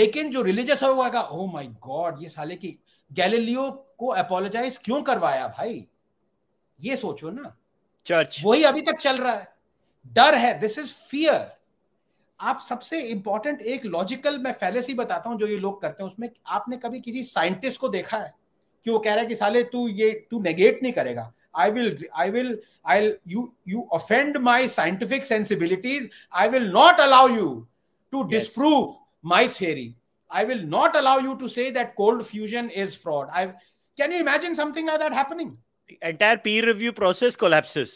लेकिन जो रिलीजियस होगा, oh my God, ये साले की गैलीलियो को अपोलोजाइज क्यों करवाया भाई, ये सोचो ना. चर्च वही अभी तक चल रहा है, डर है, दिस इज फियर. आप सबसे इंपॉर्टेंट एक लॉजिकल मैं फैलेसी बताता हूं जो ये लोग करते हैं, उसमें आपने कभी किसी साइंटिस्ट को देखा है कि वो कह रहा है कि साले तू ये तू नेगेट नहीं करेगा, I will I will I you you offend my scientific sensibilities, I will not allow you to disprove my theory, I will not allow you to say that cold fusion is fraud. I can you imagine something like that happening? The entire peer review process collapses.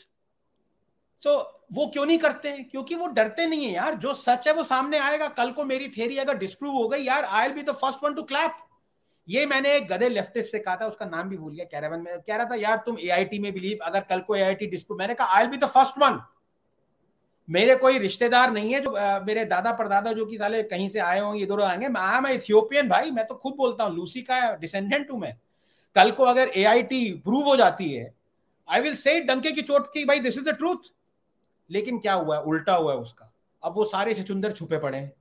So, वो क्यों नहीं करते हैं? क्योंकि वो डरते नहीं है यार, जो सच है वो सामने आएगा. कल को मेरी थ्योरी अगर डिस्प्रूव हो गई यार, I'll be the first one to clap. ये मैंने एक गधे लेफ्टिस्ट से कहा था, उसका नाम भी भूल गया, कैरावन में कह रहा था यार तुम A I T में बिलीव, अगर कल को A I T डिस्प्रूव, मैंने कहा I'll be the first one. मेरे कोई रिश्तेदार नहीं है जो uh, मेरे दादा परदादा जो कि साले कहीं से आए होंगे, इधर आएंगे, मैं मैं इथियोपियन भाई, मैं तो खुद बोलता हूँ लूसी का डिसेंडेंट हूँ मैं. कल को अगर A I T प्रूव हो जाती है, आई विल से डंके की चोट की भाई, दिस इज द ट्रूथ. लेकिन क्या हुआ है? उल्टा हुआ है उसका. अब वो सारे छचुंदर छुपे पड़े हैं,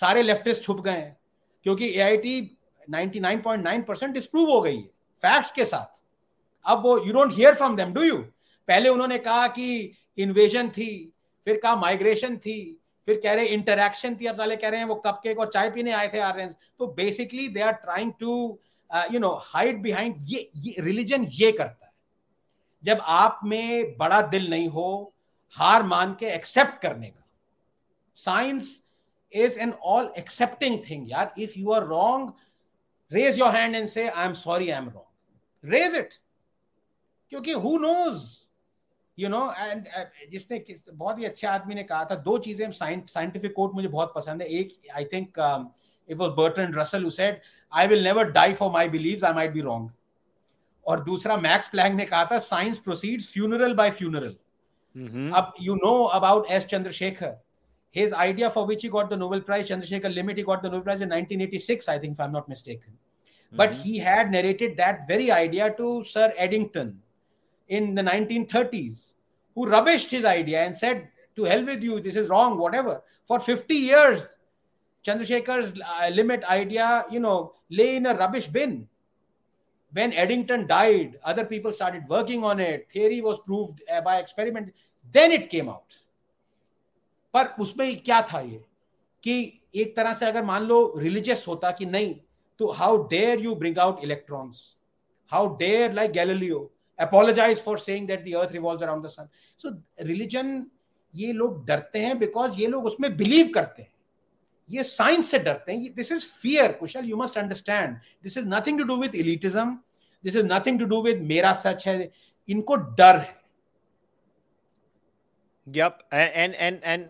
सारे लेफ्टिस्ट छुप गए हैं, क्योंकि A I T निन्यानवे पॉइंट नौ परसेंट डिस्प्रूव हो गई है फैक्ट्स के साथ. अब वो you don't hear from them, do you? पहले उन्होंने कहा कि इन्वेजन थी, फिर कहा माइग्रेशन थी, फिर कह रहे इंटरैक्शन थी, अब साले कह रहे हैं वो कपकेक और चाय पीने आए थे आर्यंस. तो basically they are trying to you know hide behind. ये रिलीजन ये करता है, जब आप में बड़ा दिल नहीं हो हार मान के एक्सेप्ट करने का. Science is an all accepting thing यार. If you are wrong, raise your hand and say I am sorry I am wrong, raise it. क्योंकि who knows, you know. And जिसने बहुत ही अच्छे आदमी ने कहा था, दो चीजें साइंटिफिक कोट मुझे बहुत पसंद है. एक I think It was Bertrand Russell who said, I will never die for my beliefs, I might be wrong. और दूसरा मैक्स प्लैंक ने कहा था, science proceeds funeral by funeral. Mm-hmm. अब you know about S. Chandrasekhar, his idea for which he got the Nobel Prize, Chandrasekhar limit, he got the Nobel Prize in nineteen eighty-six, I think, if I'm not mistaken. Mm-hmm. But he had narrated that very idea to Sir Eddington in the nineteen thirties, who rubbished his idea and said, to hell with you, this is wrong, whatever. For fifty years, Chandrasekhar's uh, limit idea, you know, lay in a rubbish bin. When Eddington died, other people started working on it. Theory was proved uh, by experiment. Then it came out. पर उसमें क्या था ये कि एक तरह से अगर मान लो religious होता कि नहीं, तो how dare you bring out electrons? How dare, like Galileo, apologize for saying that the earth revolves around the sun? So religion, ये लोग डरते हैं because ये लोग उसमें believe करते हैं. ये साइंस से डरते हैं. This is fear Kushal, you must understand. This is nothing to do with elitism, this is nothing to do with मेरा सच है, इनको डर है. Yep, and and and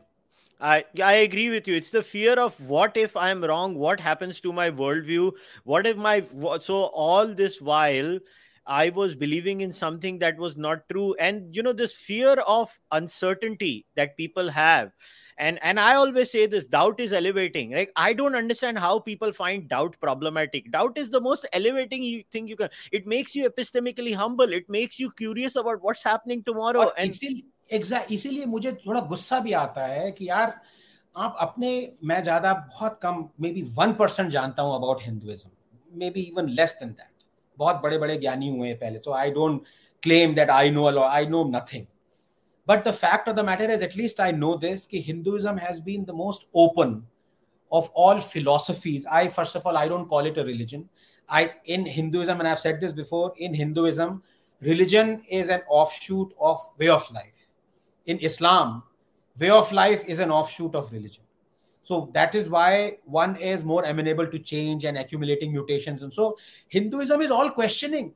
I I agree with you. It's the fear of what if I'm wrong? What happens to my worldview? What if my so all this while I was believing in something that was not true? And you know this fear of uncertainty that people have. And and I always say this, doubt is elevating. Like, I don't understand how people find doubt problematic. Doubt is the most elevating thing you can. It makes you epistemically humble. It makes you curious about what's happening tomorrow. और and इसी, exactly, इसीलिए मुझे थोड़ा गुस्सा भी आता है कि यार आप अपने, मैं ज्यादा बहुत कम, मे बी वन परसेंट जानता हूँ about Hinduism, may be even less than that. बहुत बड़े बड़े ज्ञानी हुए हैं पहले, so I don't claim that I know a lot, I know nothing. But the fact of the matter is, at least I know this, that Hinduism has been the most open of all philosophies. I, first of all, I don't call it a religion. I, in Hinduism, and I've said this before, in Hinduism, religion is an offshoot of way of life. In Islam, way of life is an offshoot of religion. So that is why one is more amenable to change and accumulating mutations. And so Hinduism is all questioning.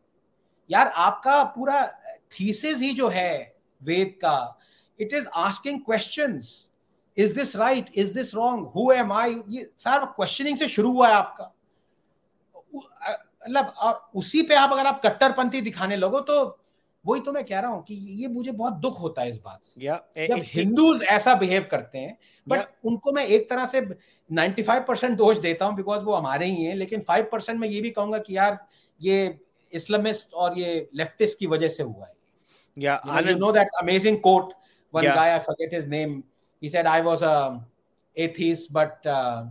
Yaar, aapka pura thesis hi jo hai, Ved ka, it is asking questions. Is this right? Is this wrong? Who am I? Ye sara questioning se shuru hua hai aapka. मतलब उसी पे आप अगर आप कट्टरपंथी दिखाने लगो तो वही तो मैं कह रहा हूं कि ये मुझे बहुत दुख होता है इस बात से yeah, जब हिंदूज ऐसा बिहेव करते हैं बट yeah. उनको मैं एक तरह से ninety-five percent दोष देता हूं बिकॉज़ वो हमारे ही हैं लेकिन five percent मैं ये भी कहूंगा कि यार ये इस्लामिस्ट और ये लेफ्टिस्ट की वजह से हुआ है या you know that amazing quote one yeah. guy I forget his name he said I was a atheist but uh,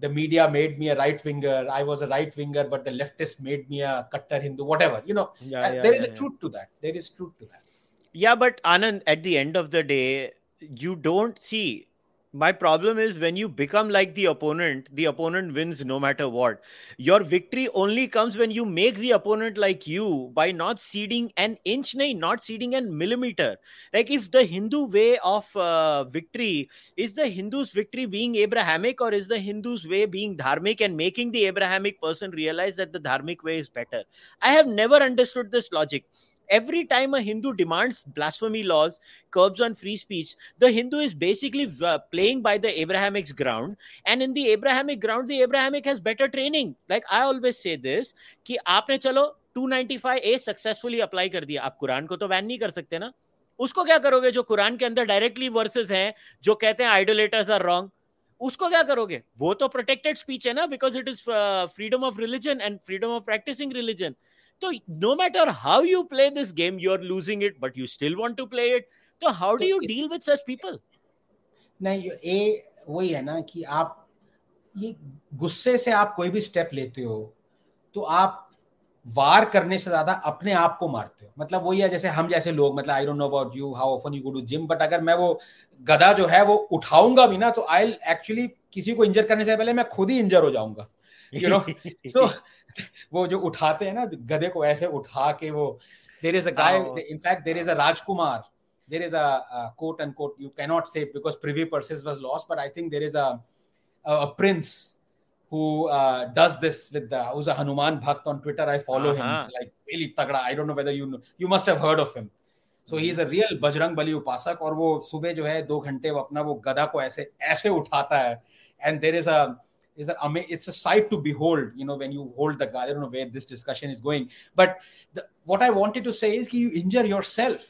the media made me a right winger. I was a right winger, but the leftists made me a Kattar Hindu, whatever, you know, yeah, yeah, there is yeah, a yeah. truth to that. There is truth to that. Yeah. But Anand, at the end of the day, you don't see, my problem is when you become like the opponent, the opponent wins no matter what. Your victory only comes when you make the opponent like you by not ceding an inch, not ceding a millimeter. Like if the Hindu way of uh, victory, is the Hindu's victory being Abrahamic or is the Hindu's way being Dharmic and making the Abrahamic person realize that the Dharmic way is better? I have never understood this logic. Every time a Hindu demands blasphemy laws, curbs on free speech, the Hindu is basically v- playing by the Abrahamic's ground. And in the Abrahamic ground, the Abrahamic has better training. Like I always say this, कि आपने चलो two ninety-five A successfully apply कर दिया. आप कुरान को तो ban नहीं कर सकते ना. उसको क्या करोगे जो कुरान के अंदर directly verses हैं, जो कहते हैं idolaters are wrong. उसको क्या करोगे? वो तो protected speech है ना, because it is uh, freedom of religion and freedom of practicing religion. So no matter how you play this game, you're losing it, but you still want to play it. So how do you deal with such people? नहीं ये वही है ना कि आप ये गुस्से से आप कोई भी स्टेप लेते हो तो आप वार करने से ज्यादा अपने आप को मारते हो मतलब वही है जैसे हम जैसे लोग मतलब I don't know about you how often you go to gym but अगर मैं वो गधा जो है वो उठाऊंगा भी ना तो I'll actually किसी को इंजर करने से पहले मैं खुद ही इंजर हो जाऊंगा you know so वो जो उठाते हैं ना गधे को ऐसे उठा के वो there is a guy oh. in fact there is a Rajkumar there is a, a quote unquote you cannot say because privy purses was lost but I think there is a a, a prince who uh, does this with the who's a Hanuman Bhakt on Twitter I follow uh-huh. him He's like really tagra I don't know whether you know you must have heard of him so mm-hmm. he is a real Bajrang Bali upasak और वो सुबह जो है दो घंटे वो अपना वो गधा को ऐसे ऐसे उठाता है and there is a Is a, it's a sight to behold, you know, when you hold the guy. I don't know where this discussion is going. But the, what I wanted to say is that you injure yourself.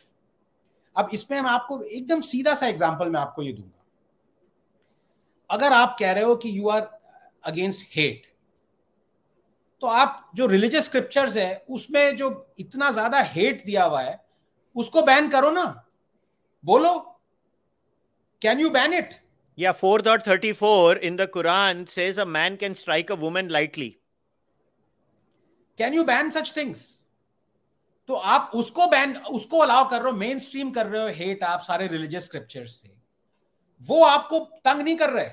अब इसमें मैं आपको एकदम सीधा सा example मैं आपको ये दूंगा. अगर आप कह रहे हो कि you are against hate, तो आप जो religious scriptures है, उसमें जो इतना ज़्यादा hate दिया हुआ है, उसको बैन करो ना. बोलो. Can you ban it? Yeah, four thirty-four in the Quran says a man can strike a woman lightly. Can you ban such things? तो आप उसको बैन उसको अलाउ कर रहे हो मेनस्ट्रीम कर रहे हो हेट आप सारे रिलीजियस स्क्रिप्चर्स से वो आपको तंग नहीं कर रहे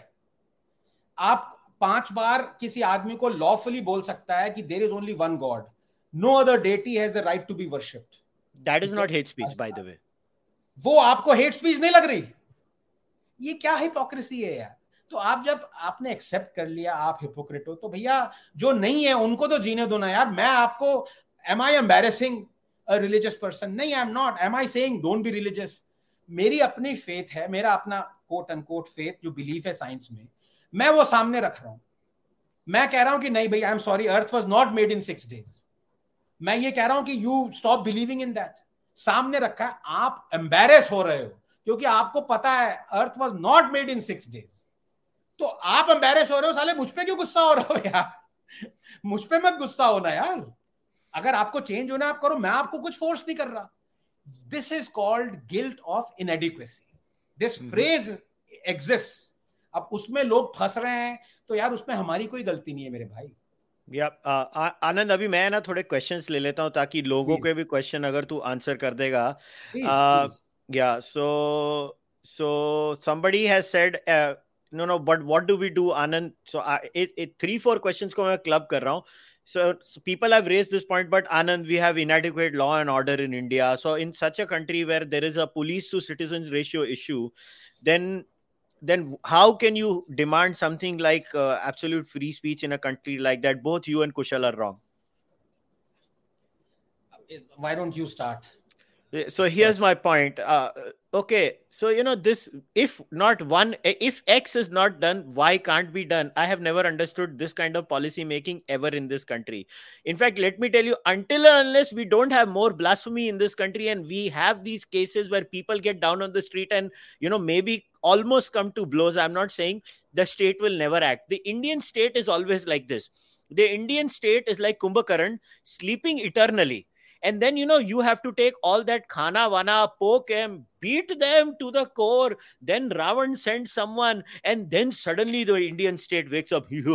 आप पांच बार किसी आदमी को लॉफुली बोल सकता है कि there is only one God. No other deity has the right to be worshipped. That is not hate speech, by the way. वो आपको हेट स्पीच नहीं लग रही ये क्या हिपोक्रेसी है यार तो आप जब आपने एक्सेप्ट कर लिया आप हिपोक्रेट हो तो भैया जो नहीं है उनको तो जीने दो ना यार मैं आपको am I embarrassing a religious person नहीं I'm not am I saying don't be religious मेरी अपनी फेथ है मेरा अपना कोट अनकोट फेथ जो बिलीफ है साइंस में मैं वो सामने रख रहा हूं मैं कह रहा हूं कि नहीं भैया I am sorry earth was not made in six days मैं ये कह रहा हूं कि you stop believing in that सामने रखा है आप एम्बैरेस हो रहे हो क्योंकि आपको पता है earth was not made in six days तो आप एम्बैरेस हो रहे हो साले मुझ पे क्यों गुस्सा हो रहे हो यार मुझ पे मत गुस्सा होना यार अगर आपको चेंज होना आप करो मैं आपको कुछ फोर्स नहीं कर रहा this is called guilt of inadequacy this phrase exist अब उसमें लोग फंस रहे हैं तो यार उसमें हमारी कोई गलती नहीं है मेरे भाई Yeah, uh, आनंद अभी मैं ना थोड़े क्वेश्चंस ले लेता हूं ताकि लोगों के भी क्वेश्चन अगर तू आंसर कर देगा Yeah. So, so somebody has said, uh, no, no, but what do we do, Anand? So I, it, it three, four questions ko main club kar raha hun. So, so people have raised this point, but Anand, we have inadequate law and order in India. So in such a country where there is a police to citizens ratio issue, then then how can you demand something like uh, absolute free speech in a country like that? Both you and Kushal are wrong. Why don't you start? So here's yes. my point. Uh, okay. So, you know, this, if not one, if X is not done, Y can't be done. I have never understood this kind of policy making ever in this country. In fact, let me tell you, until and unless we don't have more blasphemy in this country and we have these cases where people get down on the street and, you know, maybe almost come to blows. I'm not saying the state will never act. The Indian state is always like this. The Indian state is like Kumbhakaran, sleeping eternally. And then, you know, you have to take all that khana vana, poke them, beat them to the core. Then Ravan sends someone and then suddenly the Indian state wakes up. The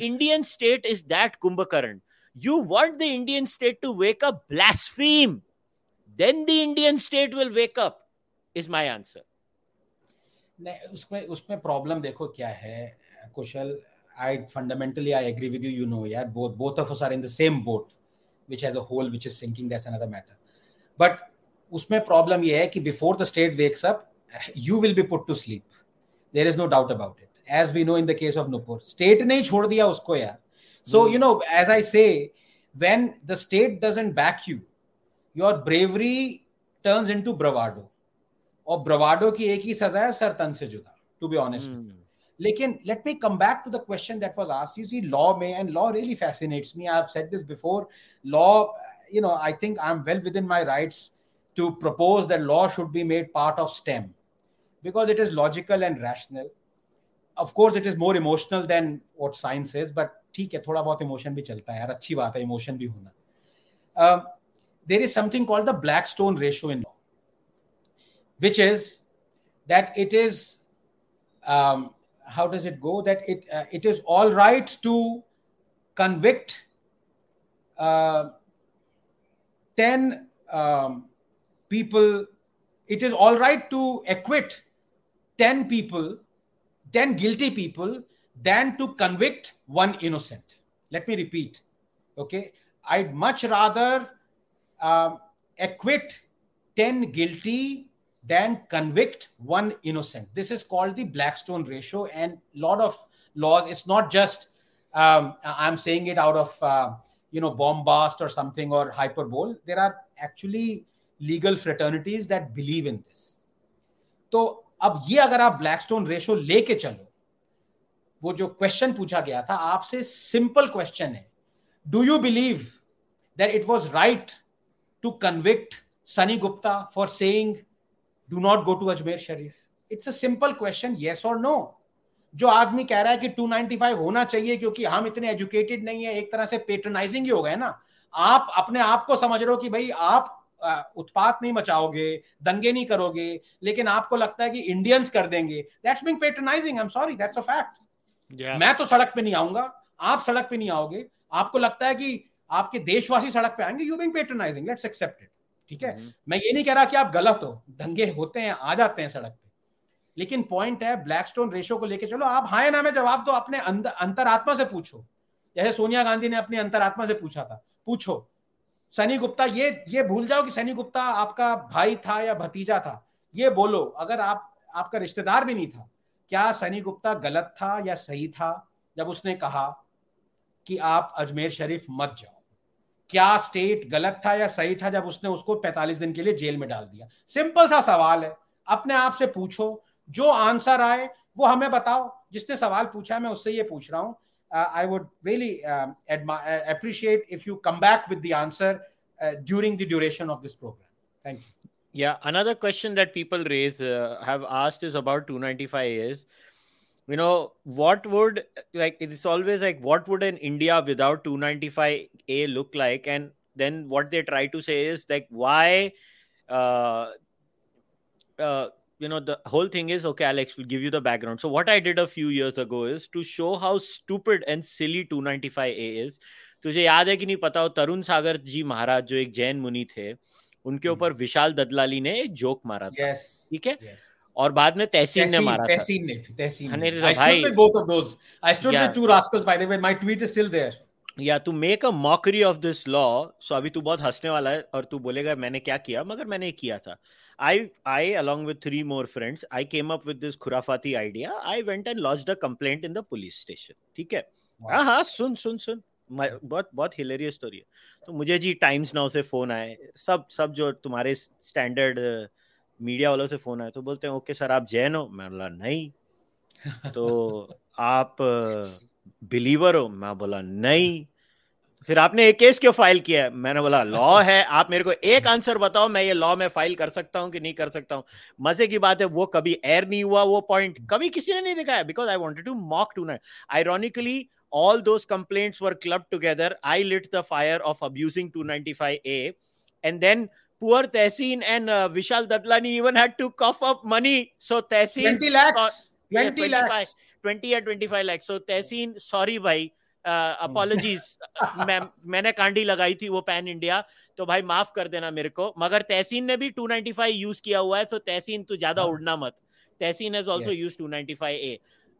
Indian state is that Kumbhakaran. You want the Indian state to wake up, blaspheme. Then the Indian state will wake up, is my answer. उसमें उसमें problem देखो क्या है, Kushal. I fundamentally, I agree with you, you know, yeah, both, both of us are in the same boat, which has a hole, which is sinking, that's another matter. But usme problem ye hai ki before the state wakes up, you will be put to sleep. There is no doubt about it. As we know in the case of Nupur, state ne chhod diya usko yaar. So, you know, as I say, when the state doesn't back you, your bravery turns into bravado. Aur bravado ki ek hi saza hai, sar tan se juda, to be honest with you. Lekin, let me come back to the question that was asked. You see, law may, and law really fascinates me. I have said this before. Law, you know, I think I'm well within my rights to propose that law should be made part of STEM because it is logical and rational. Of course, it is more emotional than what science is, but theek hai, thoda bahut emotion bhi chalta hai, yaar, achhi baat hai, emotion bhi hona. Um, there is something called the Blackstone Ratio in law, which is that it is... Um, how does it go? That it uh, it is all right to convict uh, ten um, people. It is all right to acquit ten people, ten guilty people, than to convict one innocent. Let me repeat. Okay, I'd much rather um, acquit ten guilty than convict one innocent. This is called the Blackstone Ratio, and a lot of laws, it's not just, um, I'm saying it out of, uh, you know, bombast or something or hyperbole. There are actually legal fraternities that believe in this. So, ab ye agar aap Blackstone Ratio leke chalo, wo jo question pucha gaya tha, aapse simple question hai. Do you believe that it was right to convict Sunnī Gupta for saying, do not go to Ajmer Sharif? It's a simple question, yes or no. जो आदमी कह रहा है कि two ninety-five होना चाहिए क्योंकि हम इतने एजुकेटेड नहीं है, एक तरह से पैटर्नाइजिंग ही हो गए ना. आप अपने आप को समझ रहे हो कि भाई आप उत्पात नहीं मचाओगे, दंगे नहीं करोगे, लेकिन आपको लगता है कि इंडियंस कर देंगे. That's being patronising. I am sorry, that's a fact. मैं तो सड़क पे नहीं आऊंगा, आप सड़क पे नहीं आओगे, आपको लगता है कि आपके देशवासी सड़क पे आएंगे, you being patronising. Let's accept it. ठीक है, मैं ये नहीं कह रहा कि आप गलत हो, दंगे होते हैं, आ जाते हैं सड़क पे, लेकिन पॉइंट है ब्लैकस्टोन रेशो को लेके चलो. आप हां ना में जवाब दो, अपने अंतरात्मा से पूछो, जैसे सोनिया गांधी ने अपनी अंतरात्मा से पूछा था. पूछो Sunnī Gupta, ये ये भूल जाओ कि Sunnī Gupta आपका भाई था या भतीजा था, ये बोलो. अगर आप आपका रिश्तेदार भी नहीं था, क्या Sunnī Gupta गलत था या सही था जब उसने कहा कि आप अजमेर शरीफ मत जाओ? क्या स्टेट गलत था या सही था जब उसने उसको पैंतालीस दिन के लिए जेल में डाल दिया? सिंपल सा सवाल है, अपने आप से पूछो, जो आंसर आए वो हमें बताओ. जिसने सवाल पूछा है मैं उससे ये पूछ रहा हूँ, I would really appreciate if you come back with the answer during the duration of this programme. Thank you. या another question that people raise have asked is about two ninety-five is, you know, what would, like, it's always like, what would an India without two ninety-five A look like? And then what they try to say is like, why, uh, uh, you know, the whole thing is, okay, Alex will give you the background. So what I did a few years ago is to show how stupid and silly two ninety-five A is. तुझे याद है कि नहीं पता हो, तरुण सागर जी महाराज जो एक जैन मुनि थे, उनके ऊपर विशाल ददलाली ने एक जोक मारा था, ठीक yes. है yes. और बाद में तहसीन ने मारा था, तहसीन ने तहसीन ने I stood with both of those. I stood with two rascals, by the way. My tweet is still there. या तू make a mockery of this law. So अभी तू बहुत हंसने वाला है और तू बोलेगा मैंने क्या किया, मगर मैंने किया था. I, I along with three more friends, I came up with this khurafati idea. I went and lodged a complaint in the police station. ठीक है, हाँ हाँ सुन सुन सुन बहुत बहुत हिलेरियस स्टोरी है. तो मुझे जी टाइम्स नाउ से फोन आए, सब सब जो तुम्हारे स्टैंडर्ड मीडिया वालों से फोन आए, तो बोलते हैं ओके सर आप जैन हो? मैं बोला नहीं. तो आप बिलीवर हो? मैं बोला नहीं. फिर आपने एक केस क्यों फाइल किया है? मैंने बोला लॉ है, आप मेरे को एक आंसर बताओ मैं ये लॉ में फाइल कर सकता हूँ कि नहीं कर सकता हूँ. मजे की बात है वो कभी एयर नहीं हुआ, वो पॉइंट कभी किसी ने नहीं दिखाया, because I wanted to mock tonight. Ironically all those complaints were clubbed together. I lit the fire of abusing two ninety five A and then poor Tehseen and Vishal Dadlani even had to cough up money. So Tehseen twenty or twenty-five lakh. So Tahseen, sorry भाई, apologies. मैं मैंने कांडी लगाई थी वो pan India, तो भाई माफ कर देना मेरे को. मगर तहसीन ने भी two ninety-five यूज किया हुआ है, तो तहसीन तू ज्यादा उड़ना मत. Tahseen has also used two ninety-five A.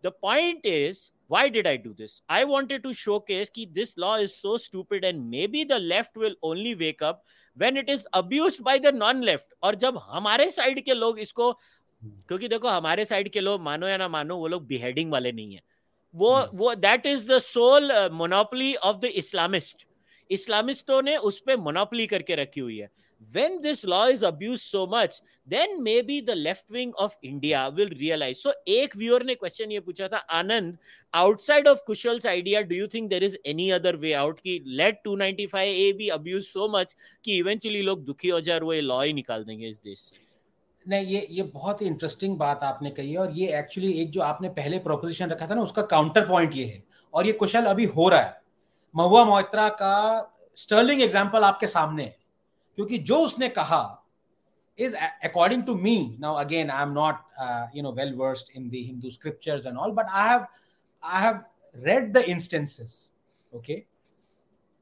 The point is, why did I do this? I wanted to showcase that this law is so stupid and maybe the left will only wake up when it is abused by the non-left. और जब हमारे side के लोग इसको, क्योंकि देखो हमारे side के लोग मानो या ना मानो वो लोग बिहेडिंग वाले नहीं है. वो वो that is the sole monopoly of the Islamist. इस्लामिस्टों ने उस पे मोनोपोली करके रखी हुई है. When this law is abuse so much then maybe the left wing of India will realise. So एक व्यूअर ने क्वेश्चन ये पूछा था, Anand outside of Kushal's idea do you think there is any other way out कि let two ninety five A be abuse so much कि eventually लोग दुखी हो जाए, वो ये लॉ ही निकाल देंगे इस देश से. नहीं, ये ये बहुत ही इंटरेस्टिंग बात आपने कही है. और ये एक्चुअली एक जो आपने पहले प्रोपोजिशन रखा था ना, उसका काउंटर पॉइंट ये है. और ये कुशल अभी हो रहा है. महुआ मोइत्रा का स्टर्लिंग एग्जांपल आपके सामने है, क्योंकि जो उसने कहा is according to me. Now again I am not you know well versed in the Hindu scriptures and all, but I have I have read the instances. Okay,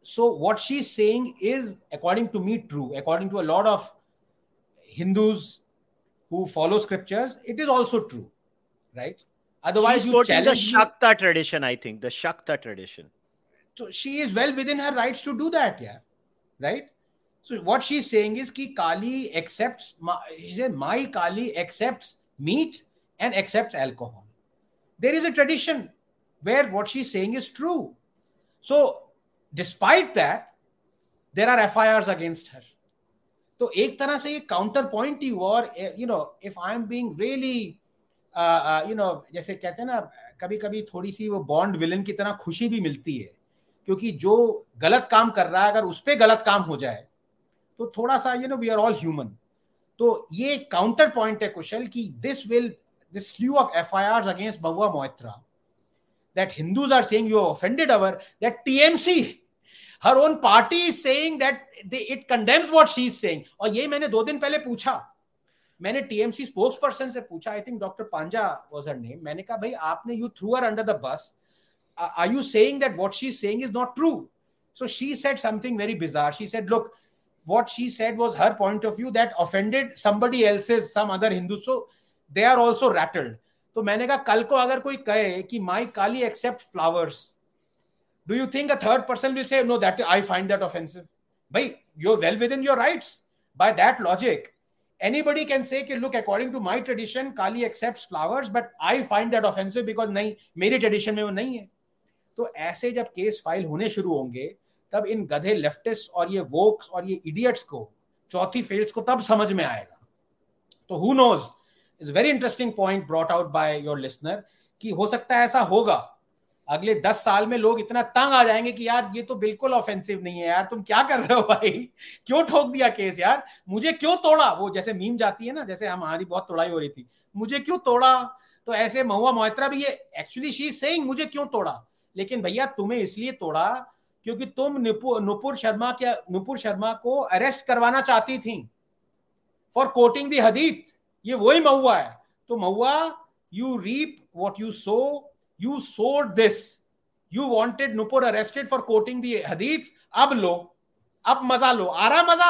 so what she is saying is according to me true. According to a lot of Hindus who follow scriptures, it is also true, right? Otherwise, you challenge the Shakta tradition, I think, the Shakta tradition. So she is well within her rights to do that, yeah, right? So what she is saying is ki Kali accepts, she said, my Kali accepts meat and accepts alcohol. There is a tradition where what she is saying is true. So despite that, there are F I Rs against her. तो एक तरह से ये counter point ही हुआ. और you know if I am being really you know जैसे कहते हैं ना, कभी कभी थोड़ी सी वो बॉन्ड विलन की तरह खुशी भी मिलती है, क्योंकि जो गलत काम कर रहा है अगर उस पर गलत काम हो जाए तो थोड़ा सा you know we are all human. तो ये काउंटर पॉइंट है कुशल कि this will this slew of FIRs against Mahua Moitra that Hindus are saying you have offended our that TMC her own party is saying that they, it condemns what she is saying. और ये मैंने दो दिन पहले पूछा, मैंने T M C spokesperson से पूछा, I think Doctor Panja was her name. मैंने कहा भाई आपने you threw her under the bus. Are you saying that what she is saying is not true? So she said something very bizarre. She said, look, what she said was her point of view that offended somebody else's, some other Hindu. So they are also rattled. तो मैंने कहा कल को अगर कोई कहे कि my Kali accepts flowers, do you think a third person will say, no, that I find that offensive? Bhai, you're well within your rights. By that logic, anybody can say, ki, look, according to my tradition, Kali accepts flowers, but I find that offensive because nahin, मेरी tradition में वो नहीं है. तो ऐसे जब case file होने शुरू होंगे तब इन गधे लेफ्टिस्ट और ये वोक्स और ये इडियट्स को, चौथी फेल्स को तब समझ में आएगा. तो who knows? It's a very interesting point brought out by your listener कि हो सकता है ऐसा होगा अगले दस साल में. लोग इतना तंग आ जाएंगे कि यार ये तो बिल्कुल ऑफेंसिव नहीं है, यार तुम क्या कर रहे हो भाई, क्यों ठोक दिया केस, यार मुझे क्यों तोड़ा. वो जैसे मीम जाती है ना, जैसे हमारी बहुत तोड़ाई हो रही थी, मुझे क्यों तोड़ा. तो ऐसे महुआ मोइत्रा भी ये एक्चुअली शी इज सेइंग मुझे क्यों तोड़ा. लेकिन भैया तुम्हें इसलिए तोड़ा क्योंकि तुम नुपुर शर्मा के नुपुर शर्मा को अरेस्ट करवाना चाहती थी फॉर कोटिंग द हदीत. ये वही महुआ है. तो Mahua, you reap what you sow. You sowed this. You wanted Nupur arrested for quoting the hadiths. Ab lo. Ab maza lo. Aa raha maza.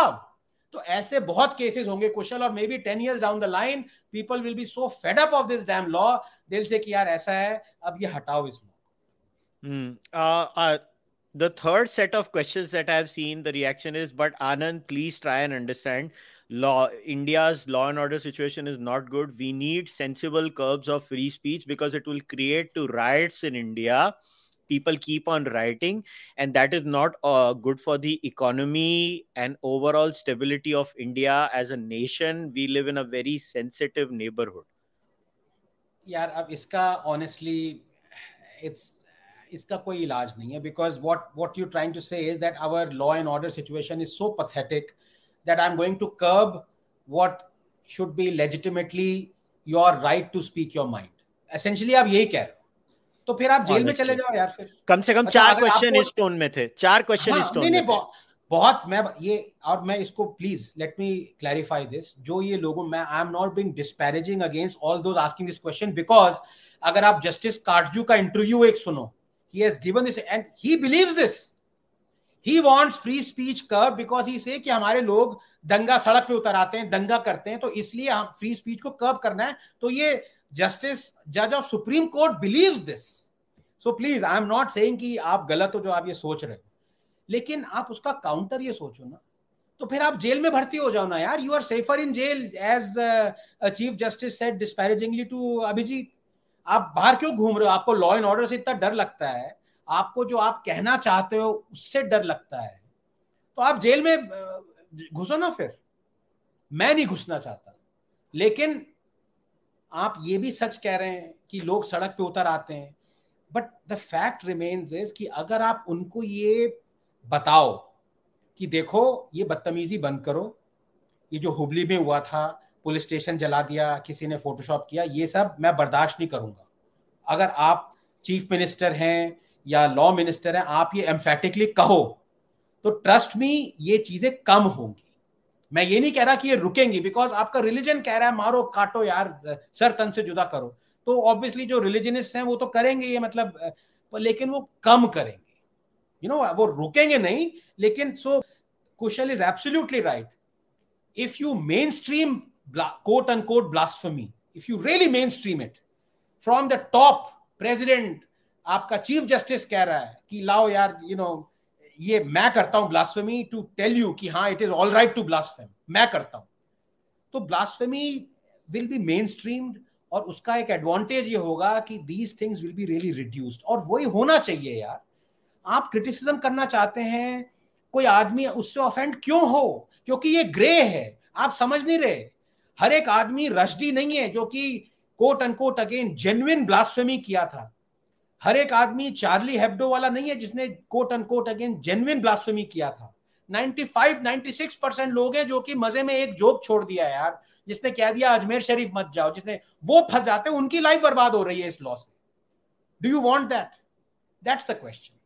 तो ऐसे बहुत केसेस होंगे कुशल, और may be ten years down the line people will be so fed up of this damn law, they will say कि यार ऐसा है, अब ये हटाओ इस लॉ को. The third set of questions that I have seen, the reaction is, but Anand, please try and understand law. India's law and order situation is not good. We need sensible curbs of free speech because it will create to riots in India. People keep on rioting, and that is not uh, good for the economy and overall stability of India as a nation. We live in a very sensitive neighborhood. Yeah, ab iska honestly, it's... इसका कोई इलाज नहीं है, because what what you're trying to say is that our law and order situation is so pathetic that I'm going to curb what should be legitimately your right to speak your mind. Essentially आप यही कह रहे हो, तो फिर आप jail में चले जाओ यार. फिर कम से कम चार क्वेश्चन इस टोन में थे, चार क्वेश्चन इस टोन में बहुत. मैं ये, और मैं इसको please let me clarify this, जो ये लोगों, मैं I am not being disparaging against all those asking this question, because अगर आप जस्टिस काटजू का इंटरव्यू एक सुनो, he has given this and he believes this. He wants free speech curb because he say कि हमारे लोग दंगा सड़क पे उतर आते हैं, दंगा करते हैं, तो इसलिए हम free speech को curb करना है. तो ये justice judge of Supreme Court believes this. So please, I am not saying कि आप गलत हो जो आप ये सोच रहे हो, लेकिन आप उसका counter ये सोचो ना, तो फिर आप जेल में भर्ती हो जाओ ना यार. You are safer in jail, as uh, Chief Justice said disparagingly to Abhijit. आप बाहर क्यों घूम रहे हो? आपको लॉ एंड ऑर्डर से इतना डर लगता है, आपको जो आप कहना चाहते हो उससे डर लगता है, तो आप जेल में घुसो ना. फिर मैं नहीं घुसना चाहता, लेकिन आप ये भी सच कह रहे हैं कि लोग सड़क पे उतर आते हैं, but the fact remains is कि अगर आप उनको ये बताओ कि देखो ये बदतमीजी बंद करो, ये जो हुबली में हुआ था, पुलिस स्टेशन जला दिया, किसी ने फोटोशॉप किया, ये सब मैं बर्दाश्त नहीं करूंगा. अगर आप चीफ मिनिस्टर हैं या लॉ मिनिस्टर हैं, आप ये एम्फेटिकली कहो तो ट्रस्ट मी ये चीजें कम होंगी. मैं ये नहीं कह रहा कि ये रुकेंगी, बिकॉज आपका रिलीजन कह रहा है मारो काटो यार, सर तन से जुदा करो, तो ऑब्वियसली जो रिलीजनिस्ट हैं वो तो करेंगे ये, मतलब, लेकिन वो कम करेंगे, यू नो, वो रुकेंगे नहीं. लेकिन so Kushal is absolutely right. If you mainstream quote unquote blasphemy, if you really mainstream it from the top, president, आपका चीफ जस्टिस कह रहा है कि लाओ यार, you know, ये मैं करता हूं blasphemy to tell you कि हाँ it is all right to blaspheme, मैं करता हूं, तो blasphemy will be mainstreamed, और उसका एक advantage ये होगा कि these things will be really reduced, और वही होना चाहिए यार. आप criticism करना चाहते हैं कोई आदमी, उससे offend क्यों हो? क्योंकि ये grey है, आप समझ नहीं रहे. हर एक आदमी रश्दी नहीं है जो कि quote unquote again genuine blasphemy किया था. हर एक आदमी चार्ली हेब्डो वाला नहीं है जिसने quote unquote again genuine blasphemy किया था. ninety-five, ninety-six percent लोग हैं जो कि मजे में एक जोक छोड़ दिया है यार, जिसने कह दिया अजमेर शरीफ मत जाओ, जिसने, वो फंस जाते हैं, उनकी लाइफ बर्बाद हो रही है इस लॉ से. Do you want that? That's the question.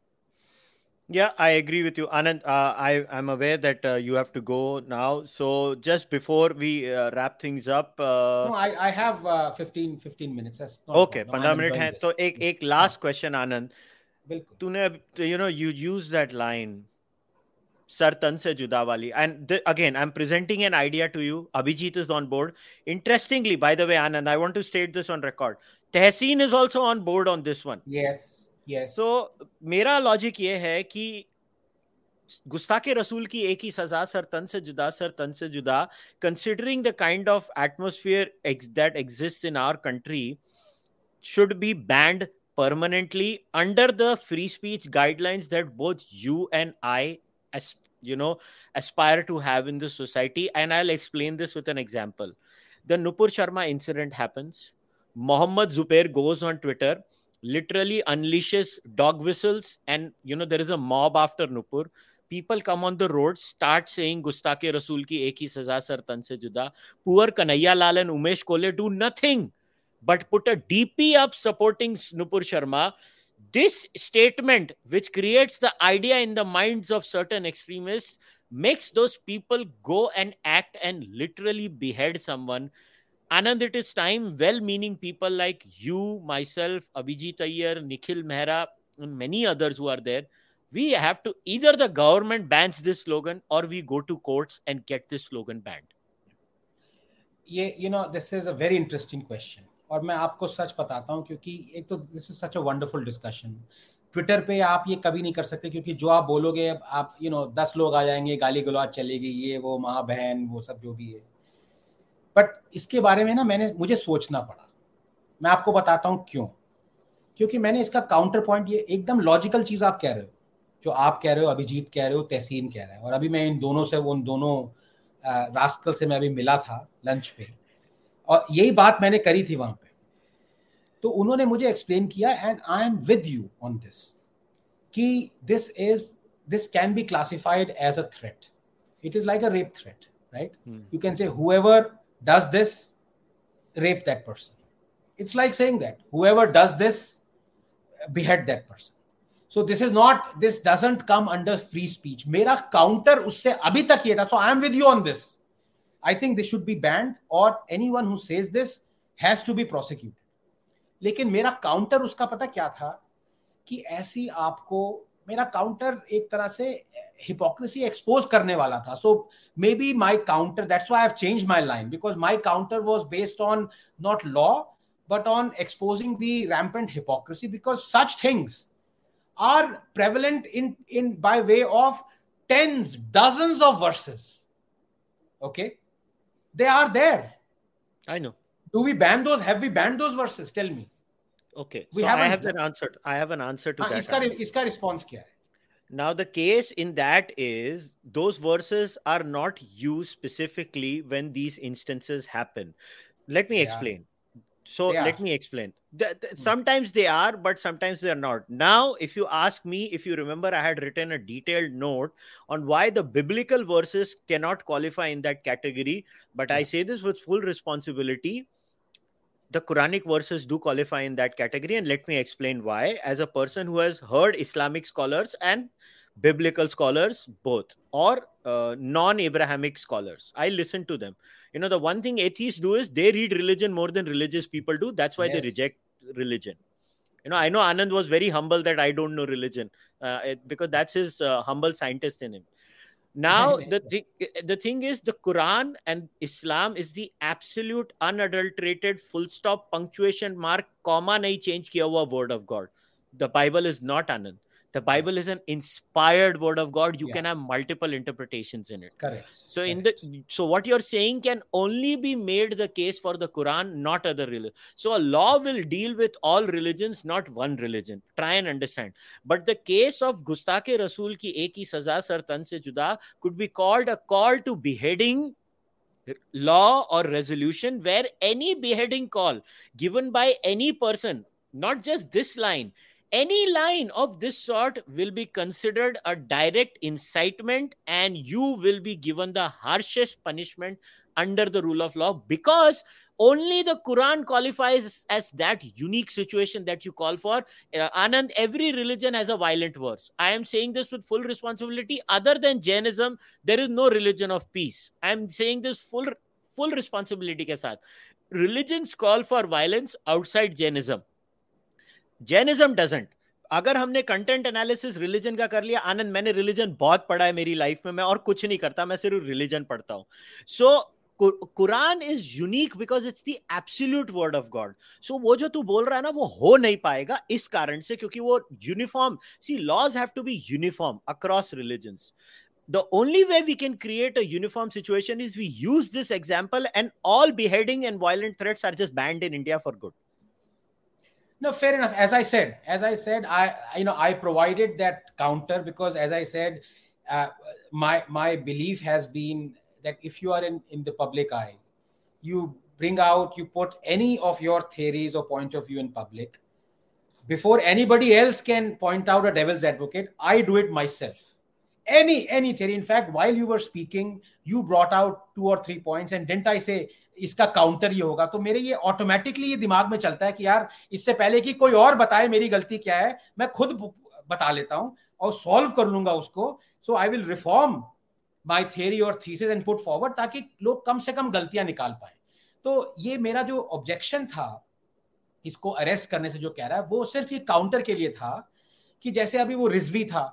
Yeah, I agree with you, Anand. Uh, I, I'm aware that uh, you have to go now. So just before we uh, wrap things up, uh, no, I, I have uh, fifteen, fifteen minutes. That's not okay, no, fifteen minutes hai. So, ek ek last yeah. question, Anand. Bilkul. Tune, you know, you use that line, "Sar tan se juda wali," and th- again, I'm presenting an idea to you. Abhijit is on board. Interestingly, by the way, Anand, I want to state this on record. Tahseen is also on board on this one. Yes. Yes. So, मेरा logic ये है कि गुस्ताखे रसूल की एक ही सजा, sir तन से जुदा, सर तन से जुदा, considering the kind of atmosphere that exist in our country, should be banned permanently under the free speech guidelines that both you and I, you know, aspire to have in this society. And I'll explain this with an example. The Nupur Sharma incident happens. Mohammed Zubair goes on Twitter, literally unleashes dog whistles, and you know there is a mob after Nupur. People come on the road, start saying Gustake Rasool ki ek hi saza, sar tan se juda. Poor Kanhaiya Lal and Umesh Kole do nothing but put a D P up supporting Nupur Sharma. This statement, which creates the idea in the minds of certain extremists, makes those people go and act and literally behead someone. Anand, it is time well-meaning people like you, myself, Abhijit Iyer, Nikhil Mehra, and many others who are there we have to, either the government bans this slogan or we go to courts and get this slogan banned. Yeah, you know, this is a very interesting question. और मैं आपको सच बताता हूँ क्योंकि एक तो this is such a wonderful discussion. Twitter पे आप ये कभी नहीं कर सकते क्योंकि जो आप बोलोगे आप यू नो दस लोग आ जाएंगे, गाली गलौज चलेगी, ये वो माँ बहन वो सब जो भी है. बट इसके बारे में ना मैंने मुझे सोचना पड़ा. मैं आपको बताता हूँ क्यों. क्योंकि मैंने इसका काउंटर पॉइंट, ये एकदम लॉजिकल चीज़ आप कह रहे हो, जो आप कह रहे हो, अभिजीत कह रहे हो, तहसीन कह रहे हो, और अभी मैं इन दोनों से उन दोनों रास्कल से मैं अभी मिला था लंच पे और यही बात मैंने करी थी वहाँ पे. तो उन्होंने मुझे एक्सप्लेन किया and I am with you on this कि this is this can be classified as a threat. It is like a rape threat, right? You can say whoever does this rape that person. It's like saying that whoever does this behead that person. So this is not, this doesn't come under free speech. मेरा counter उससे अभी तक ये था. So I am with you on this. I think this should be banned or anyone who says this has to be prosecuted. लेकिन मेरा counter उसका पता क्या था कि ऐसी आपको, मेरा counter एक तरह से hypocrisy expose करने वाला था. So maybe my counter, that's why I have changed my line, because my counter was based on not law but on exposing the rampant hypocrisy, because such things are prevalent in, in by way of tens, dozens of verses. Okay? They are there. I know. Do we ban those? Have we banned those verses? Tell me. Okay. We so I have an answer. I have an answer to ah, that. Iska, iska response kya hai? Now the case in that is those verses are not used specifically when these instances happen. Let me yeah. explain. So yeah. let me explain. The, the, sometimes they are, but sometimes they are not. Now, if you ask me, if you remember, I had written a detailed note on why the biblical verses cannot qualify in that category. But yeah. I say this with full responsibility. The Quranic verses do qualify in that category. And let me explain why, as a person who has heard Islamic scholars and biblical scholars, both, or uh, non-Abrahamic scholars. I listen to them. You know, the one thing atheists do is they read religion more than religious people do. That's why yes. they reject religion. You know, I know Anand was very humble that I don't know religion uh, it, because that's his uh, humble scientist in him. Now, the, the, the thing is the Quran and Islam is the absolute unadulterated full stop punctuation mark, comma nahi change kiya hua word of God. The Bible is not, Anand. The Bible is an inspired word of God. You yeah. can have multiple interpretations in it. Correct. So Correct. in the so what you're saying can only be made the case for the Quran, not other religion. So a law will deal with all religions, not one religion. Try and understand. But the case of Gustake Rasool ki ek hi saza sar tan se juda could be called a call to beheading law or resolution, where any beheading call given by any person, not just this line, any line of this sort will be considered a direct incitement and you will be given the harshest punishment under the rule of law, because only the Quran qualifies as that unique situation that you call for. Uh, Anand, every religion has a violent verse. I am saying this with full responsibility. Other than Jainism, there is no religion of peace. I am saying this full, full responsibility ke saath. Religions call for violence outside Jainism. Jainism doesn't. अगर हमने content analysis religion का कर लिया, आनंद मैंने religion बहुत पढ़ा है मेरी लाइफ में, मैं और कुछ नहीं करता, मैं सिर्फ रिलीजन पढ़ता हूँ. So Quran is unique because it's the absolute word of God. So वो जो तू बोल रहा है ना, वो हो नहीं पाएगा इस कारण से, क्योंकि वो uniform, see laws have to be uniform across religions. The only way we can create a uniform situation is we use this example and all beheading and violent threats are just banned in India for good. No, fair enough. As I said, as I said, I, you know, I provided that counter because, as I said, uh, my my belief has been that if you are in, in the public eye, you bring out, you put any of your theories or point of view in public, before anybody else can point out a devil's advocate, I do it myself. Any, any theory. In fact, while you were speaking, you brought out two or three points and didn't I say, इसका counter ये होगा. तो मेरे ये automatically ये दिमाग में चलता है कि यार इससे पहले कि कोई और बताए मेरी गलती क्या है, मैं खुद बता लेता हूं और सॉल्व कर लूंगा उसको. So I will reform my theory और थीसिस एंड पुट फॉरवर्ड, ताकि लोग कम से कम गलतियां निकाल पाए. तो ये मेरा जो ऑब्जेक्शन था इसको अरेस्ट करने से, जो कह रहा है, वो सिर्फ ये काउंटर के लिए था कि जैसे अभी वो रिजवी था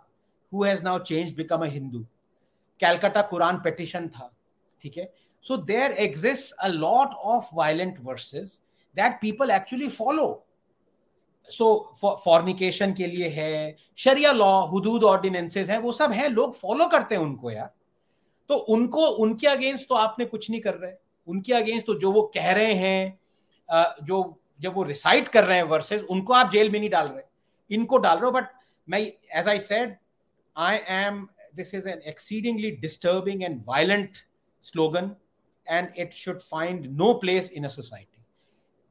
who has now changed, become a Hindu. Calcutta Quran petition tha. Okay? So there exists a lot of violent verses that people actually follow. So for fornication के लिए है, Sharia law, hudud ordinances है, वो सब है, लोग follow करते हैं उनको यार. तो उनको उनके against तो आपने कुछ नहीं कर रहे. उनके against तो जो वो कह रहे हैं, जो जब वो recite कर रहे हैं verses, उनको आप जेल में नहीं डाल रहे. इनको डाल रहे हो. But मैं, as I said, I am. This is an exceedingly disturbing and violent slogan, and it should find no place in a society.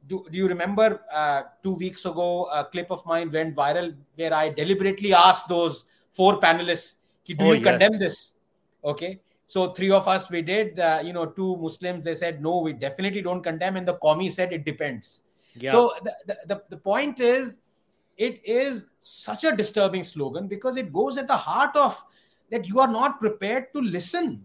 Do, do you remember uh, two weeks ago, a clip of mine went viral where I deliberately asked those four panelists, do oh, you yes. condemn this? Okay. So three of us, we did, uh, you know, two Muslims, they said, no, we definitely don't condemn. And the commie said, it depends. Yeah. So the, the, the, the point is, it is such a disturbing slogan because it goes at the heart of that you are not prepared to listen.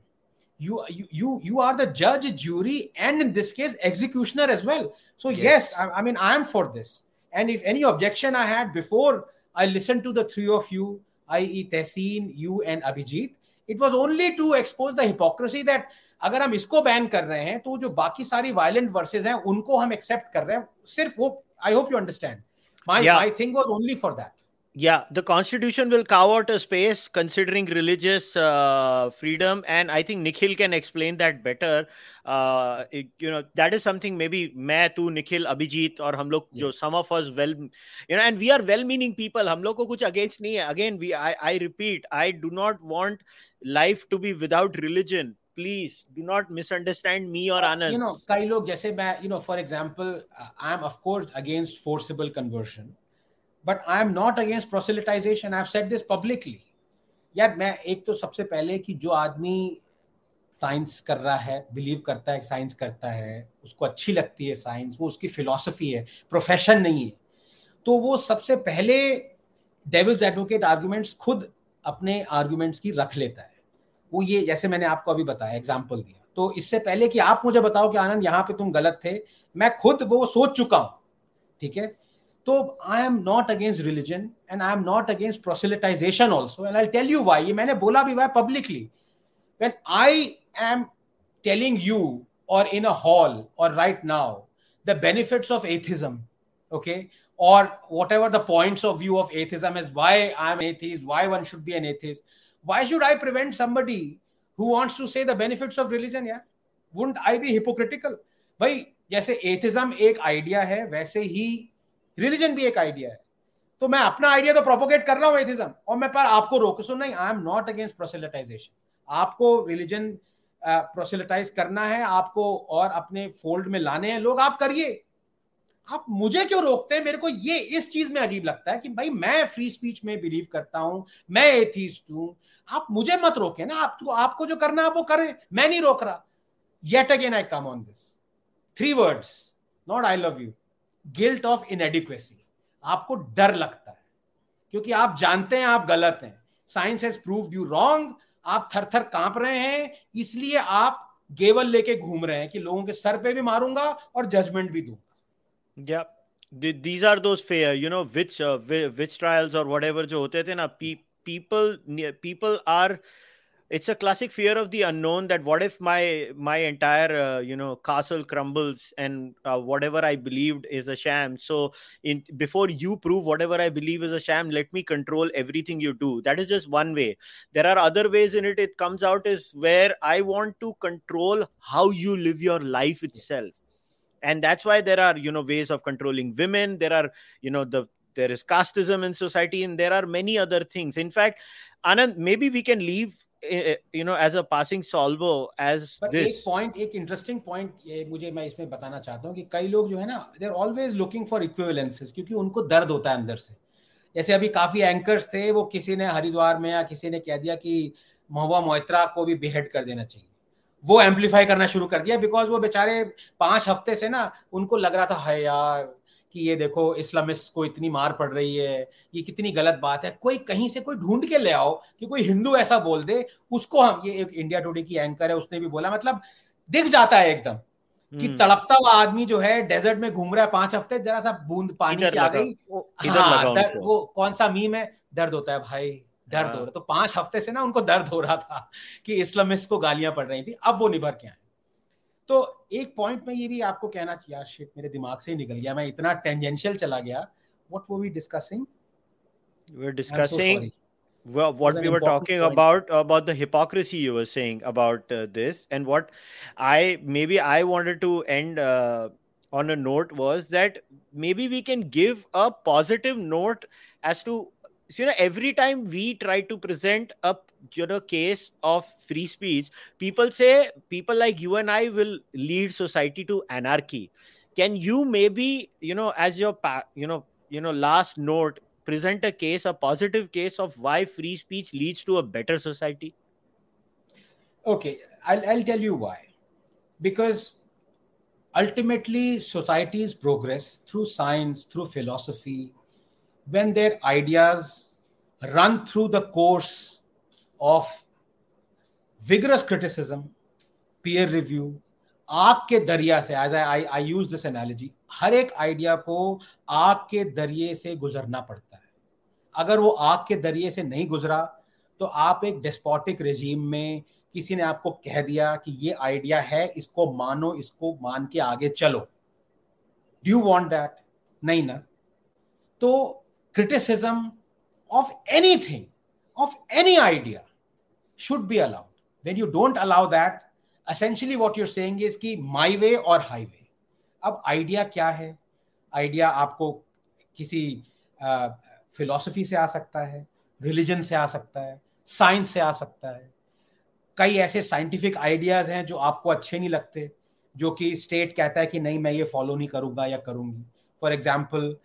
You, you, you, you are the judge, jury, and in this case, executioner as well. So yes, yes I, I mean, I am for this. And if any objection I had before, I listened to the three of you, that is. Tahseen, you and Abhijit. It was only to expose the hypocrisy that अगर हम इसको ban कर रहे हैं, तो जो बाकी सारी violent verses हैं, उनको हम accept कर रहे हैं. सिर्फ वो, I hope you understand. My, yeah. my thing was only for that. Yeah, the constitution will carve out a space considering religious uh, freedom, and I think Nikhil can explain that better. Uh, it, you know, that is something maybe मैं, तू, Nikhil, Abhijit और हम लोग जो some of us well, you know, and we are well-meaning people. हम लोग को कुछ against नहीं है. Again, we I I repeat, I do not want life to be without religion. Please do not misunderstand me or Anand. You know, कई लोग जैसे मैं, you know, for example, I am of course against forcible conversion. But I am not against proselytization. I have said this publicly. यार मैं एक तो सबसे पहले कि जो आदमी साइंस कर रहा है, बिलीव करता है, साइंस करता है, उसको अच्छी लगती है साइंस, वो उसकी फिलॉसफी है, प्रोफेशन नहीं है, तो वो सबसे पहले डेविल्स एडवोकेट आर्गुमेंट्स खुद अपने आर्गुमेंट्स की रख लेता है. वो ये जैसे मैंने आपको अभी बताया, एग्जाम्पल दिया. तो इससे पहले कि आप मुझे बताओ कि आनंद यहाँ पे तुम गलत थे, मैं खुद वो सोच चुका हूँ. ठीक है. So I am not against religion and I am not against proselytization also. And I'll tell you why. I have said this publicly. When I am telling you or in a hall or right now the benefits of atheism, okay, or whatever the points of view of atheism is, why I am an atheist, why one should be an atheist, why should I prevent somebody who wants to say the benefits of religion? Yeah, wouldn't I be hypocritical? Bhai, jaise atheism ek idea hai, वैसे ही religion भी एक idea है, तो मैं अपना idea तो propagate कर रहा हूँ atheism, और मैं पर आपको रोक सुन नहीं. I am not against proselytization. आपको religion uh, proselytize करना है आपको और अपने fold में लाने हैं लोग, आप करिए. आप मुझे क्यों रोकते हैं? मेरे को ये इस चीज में अजीब लगता है कि भाई मैं free speech में believe करता हूँ, मैं atheist हूँ, आप मुझे मत रोकें ना. आपको आपको जो करना है आप वो करें, मैं नहीं रोक रहा. Yet again I come on this three words, not I love you. Guilt of inadequacy. आपको डर लगता है क्योंकि आप जानते हैं आप गलत हैं, science has proved you wrong, आप थर थर कांप रहे हैं, इसलिए आप गेवल लेके घूम रहे हैं कि लोगों के सर पे भी मारूंगा और जजमेंट भी दूंगा. या these are those fair, you know, which which trials और व्हाटएवर जो होते थे ना, people people are. It's a classic fear of the unknown, that what if my my entire uh, you know castle crumbles and uh, whatever I believed is a sham. So in before you prove whatever I believe is a sham, let me control everything you do. That is just one way. There are other ways in it. It comes out is where I want to control how you live your life itself, and that's why there are, you know, ways of controlling women. There are, you know, the there is casteism in society, and there are many other things. In fact, Anand, maybe we can leave, you know, as a passing salvo as but this. But one point, one interesting point, I want to tell you about this. Many people, they're always looking for equivalences because they have pain inside. Like now, there are anchors, someone has said in Haridwar or someone has said that Mahua Moitra should be beheaded. They started amplifying because they were five weeks ago, they felt like, yaar, कि ये देखो Islamist को इतनी मार पड़ रही है, ये कितनी गलत बात है, कोई कहीं से कोई ढूंढ के ले आओ कि कोई हिंदू ऐसा बोल दे उसको हम. ये एक इंडिया टुडे की एंकर है, उसने भी बोला, मतलब दिख जाता है एकदम hmm. कि तड़पता हुआ आदमी जो है डेजर्ट में घूम रहा है पांच हफ्ते, जरा सा बूंद पानी की आ गई, हाँ, वो कौन सा मीम है, दर्द होता है भाई, दर्द हो रहा। तो पांच हफ्ते से ना उनको दर्द हो रहा था कि इस्लामिस्ट को गालियां पड़ रही थी, अब वो निभर के आए। तो एक पॉइंट में ये भी आपको कहना चाहिए, शिट मेरे दिमाग से ही निकल गया, मैं इतना टेंजेंशियल चला गया। What were we discussing? We were discussing what we were talking point. about about the hypocrisy you were saying about uh, this, and what I maybe I wanted to end uh, on a note was that maybe we can give a positive note as to, you know, every time we try to present a, you know, case of free speech, people say people like you and I will lead society to anarchy. Can you maybe, you know, as your you know you know last note, present a case, a positive case of why free speech leads to a better society? Okay, I'll, I'll tell you why. Because ultimately societies progress through science, through philosophy, when their ideas run through the course of vigorous criticism, peer review, आग के दरिया से, as I, I, I use this analogy, हर एक idea को आग के दरिये से गुजरना पड़ता है। अगर वो आग के दरिये से नहीं गुजरा तो आप एक डेस्पोटिक रेजीम में, किसी ने आपको कह दिया कि ये आइडिया है, इसको मानो, इसको मान के आगे चलो। Do you want that? नहीं ना। तो criticism of anything, of any idea should be allowed. When you don't allow that, essentially what you're saying is कि my way or highway। अब आइडिया क्या है? आइडिया आपको किसी फिलॉसफी uh, से आ सकता है, रिलीजन से आ सकता है, साइंस से आ सकता है। कई ऐसे साइंटिफिक आइडियाज़ हैं जो आपको अच्छे नहीं लगते, जो कि स्टेट कहता है कि नहीं मैं ये फॉलो नहीं करूँगा या करूँगी। For example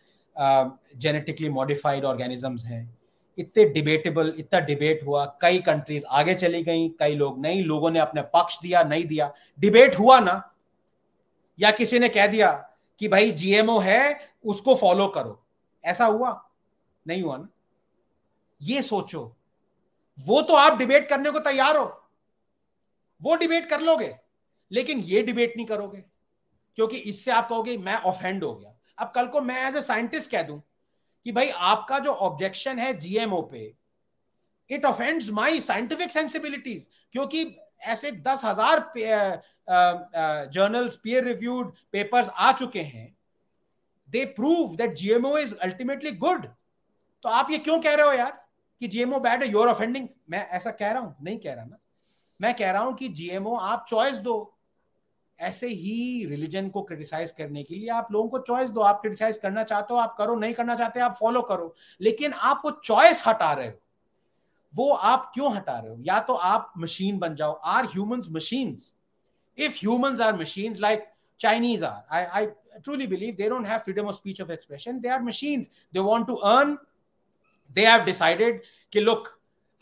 genetically modified organisms हैं, इतने डिबेटेबल, इतना डिबेट हुआ, कई कंट्रीज आगे चली गई, कई लोग नहीं, लोगों ने अपने पक्ष दिया, नहीं दिया, डिबेट हुआ ना। या किसी ने कह दिया कि भाई जीएमओ है उसको फॉलो करो, ऐसा हुआ? नहीं हुआ ना। ये सोचो, वो तो आप डिबेट करने को तैयार हो, वो डिबेट कर लोगे, लेकिन ये डिबेट नहीं करोगे, क्योंकि इससे आप कहोगे मैं ऑफेंड हो गया। अब कल को मैं एज ए साइंटिस्ट कह दूं कि भाई आपका जो ऑब्जेक्शन है जीएमओ पे, it offends my scientific sensibilities, क्योंकि ऐसे दस हजार जर्नल्स, पीयर रिव्यूड पेपर्स आ चुके हैं, they prove that GMO is ultimately good. तो आप ये क्यों कह रहे हो यार कि जीएमओ बैड है, यूर ऑफेंडिंग? मैं ऐसा कह रहा हूं? नहीं कह रहा ना। मैं कह रहा हूं कि जीएमओ आप चॉइस दो। ऐसे ही रिलीजन को क्रिटिसाइज करने के लिए आप लोगों को चॉइस दो। आप क्रिटिसाइज करना चाहते हो आप करो, नहीं करना चाहते आप फॉलो करो, लेकिन आप वो चॉइस हटा रहे हो। वो आप क्यों हटा रहे हो? या तो आप मशीन बन जाओ। Are humans machines? If humans are machines like Chinese are, I I truly believe they don't have freedom of speech, of expression, they are machines, they want to earn, they have decided कि look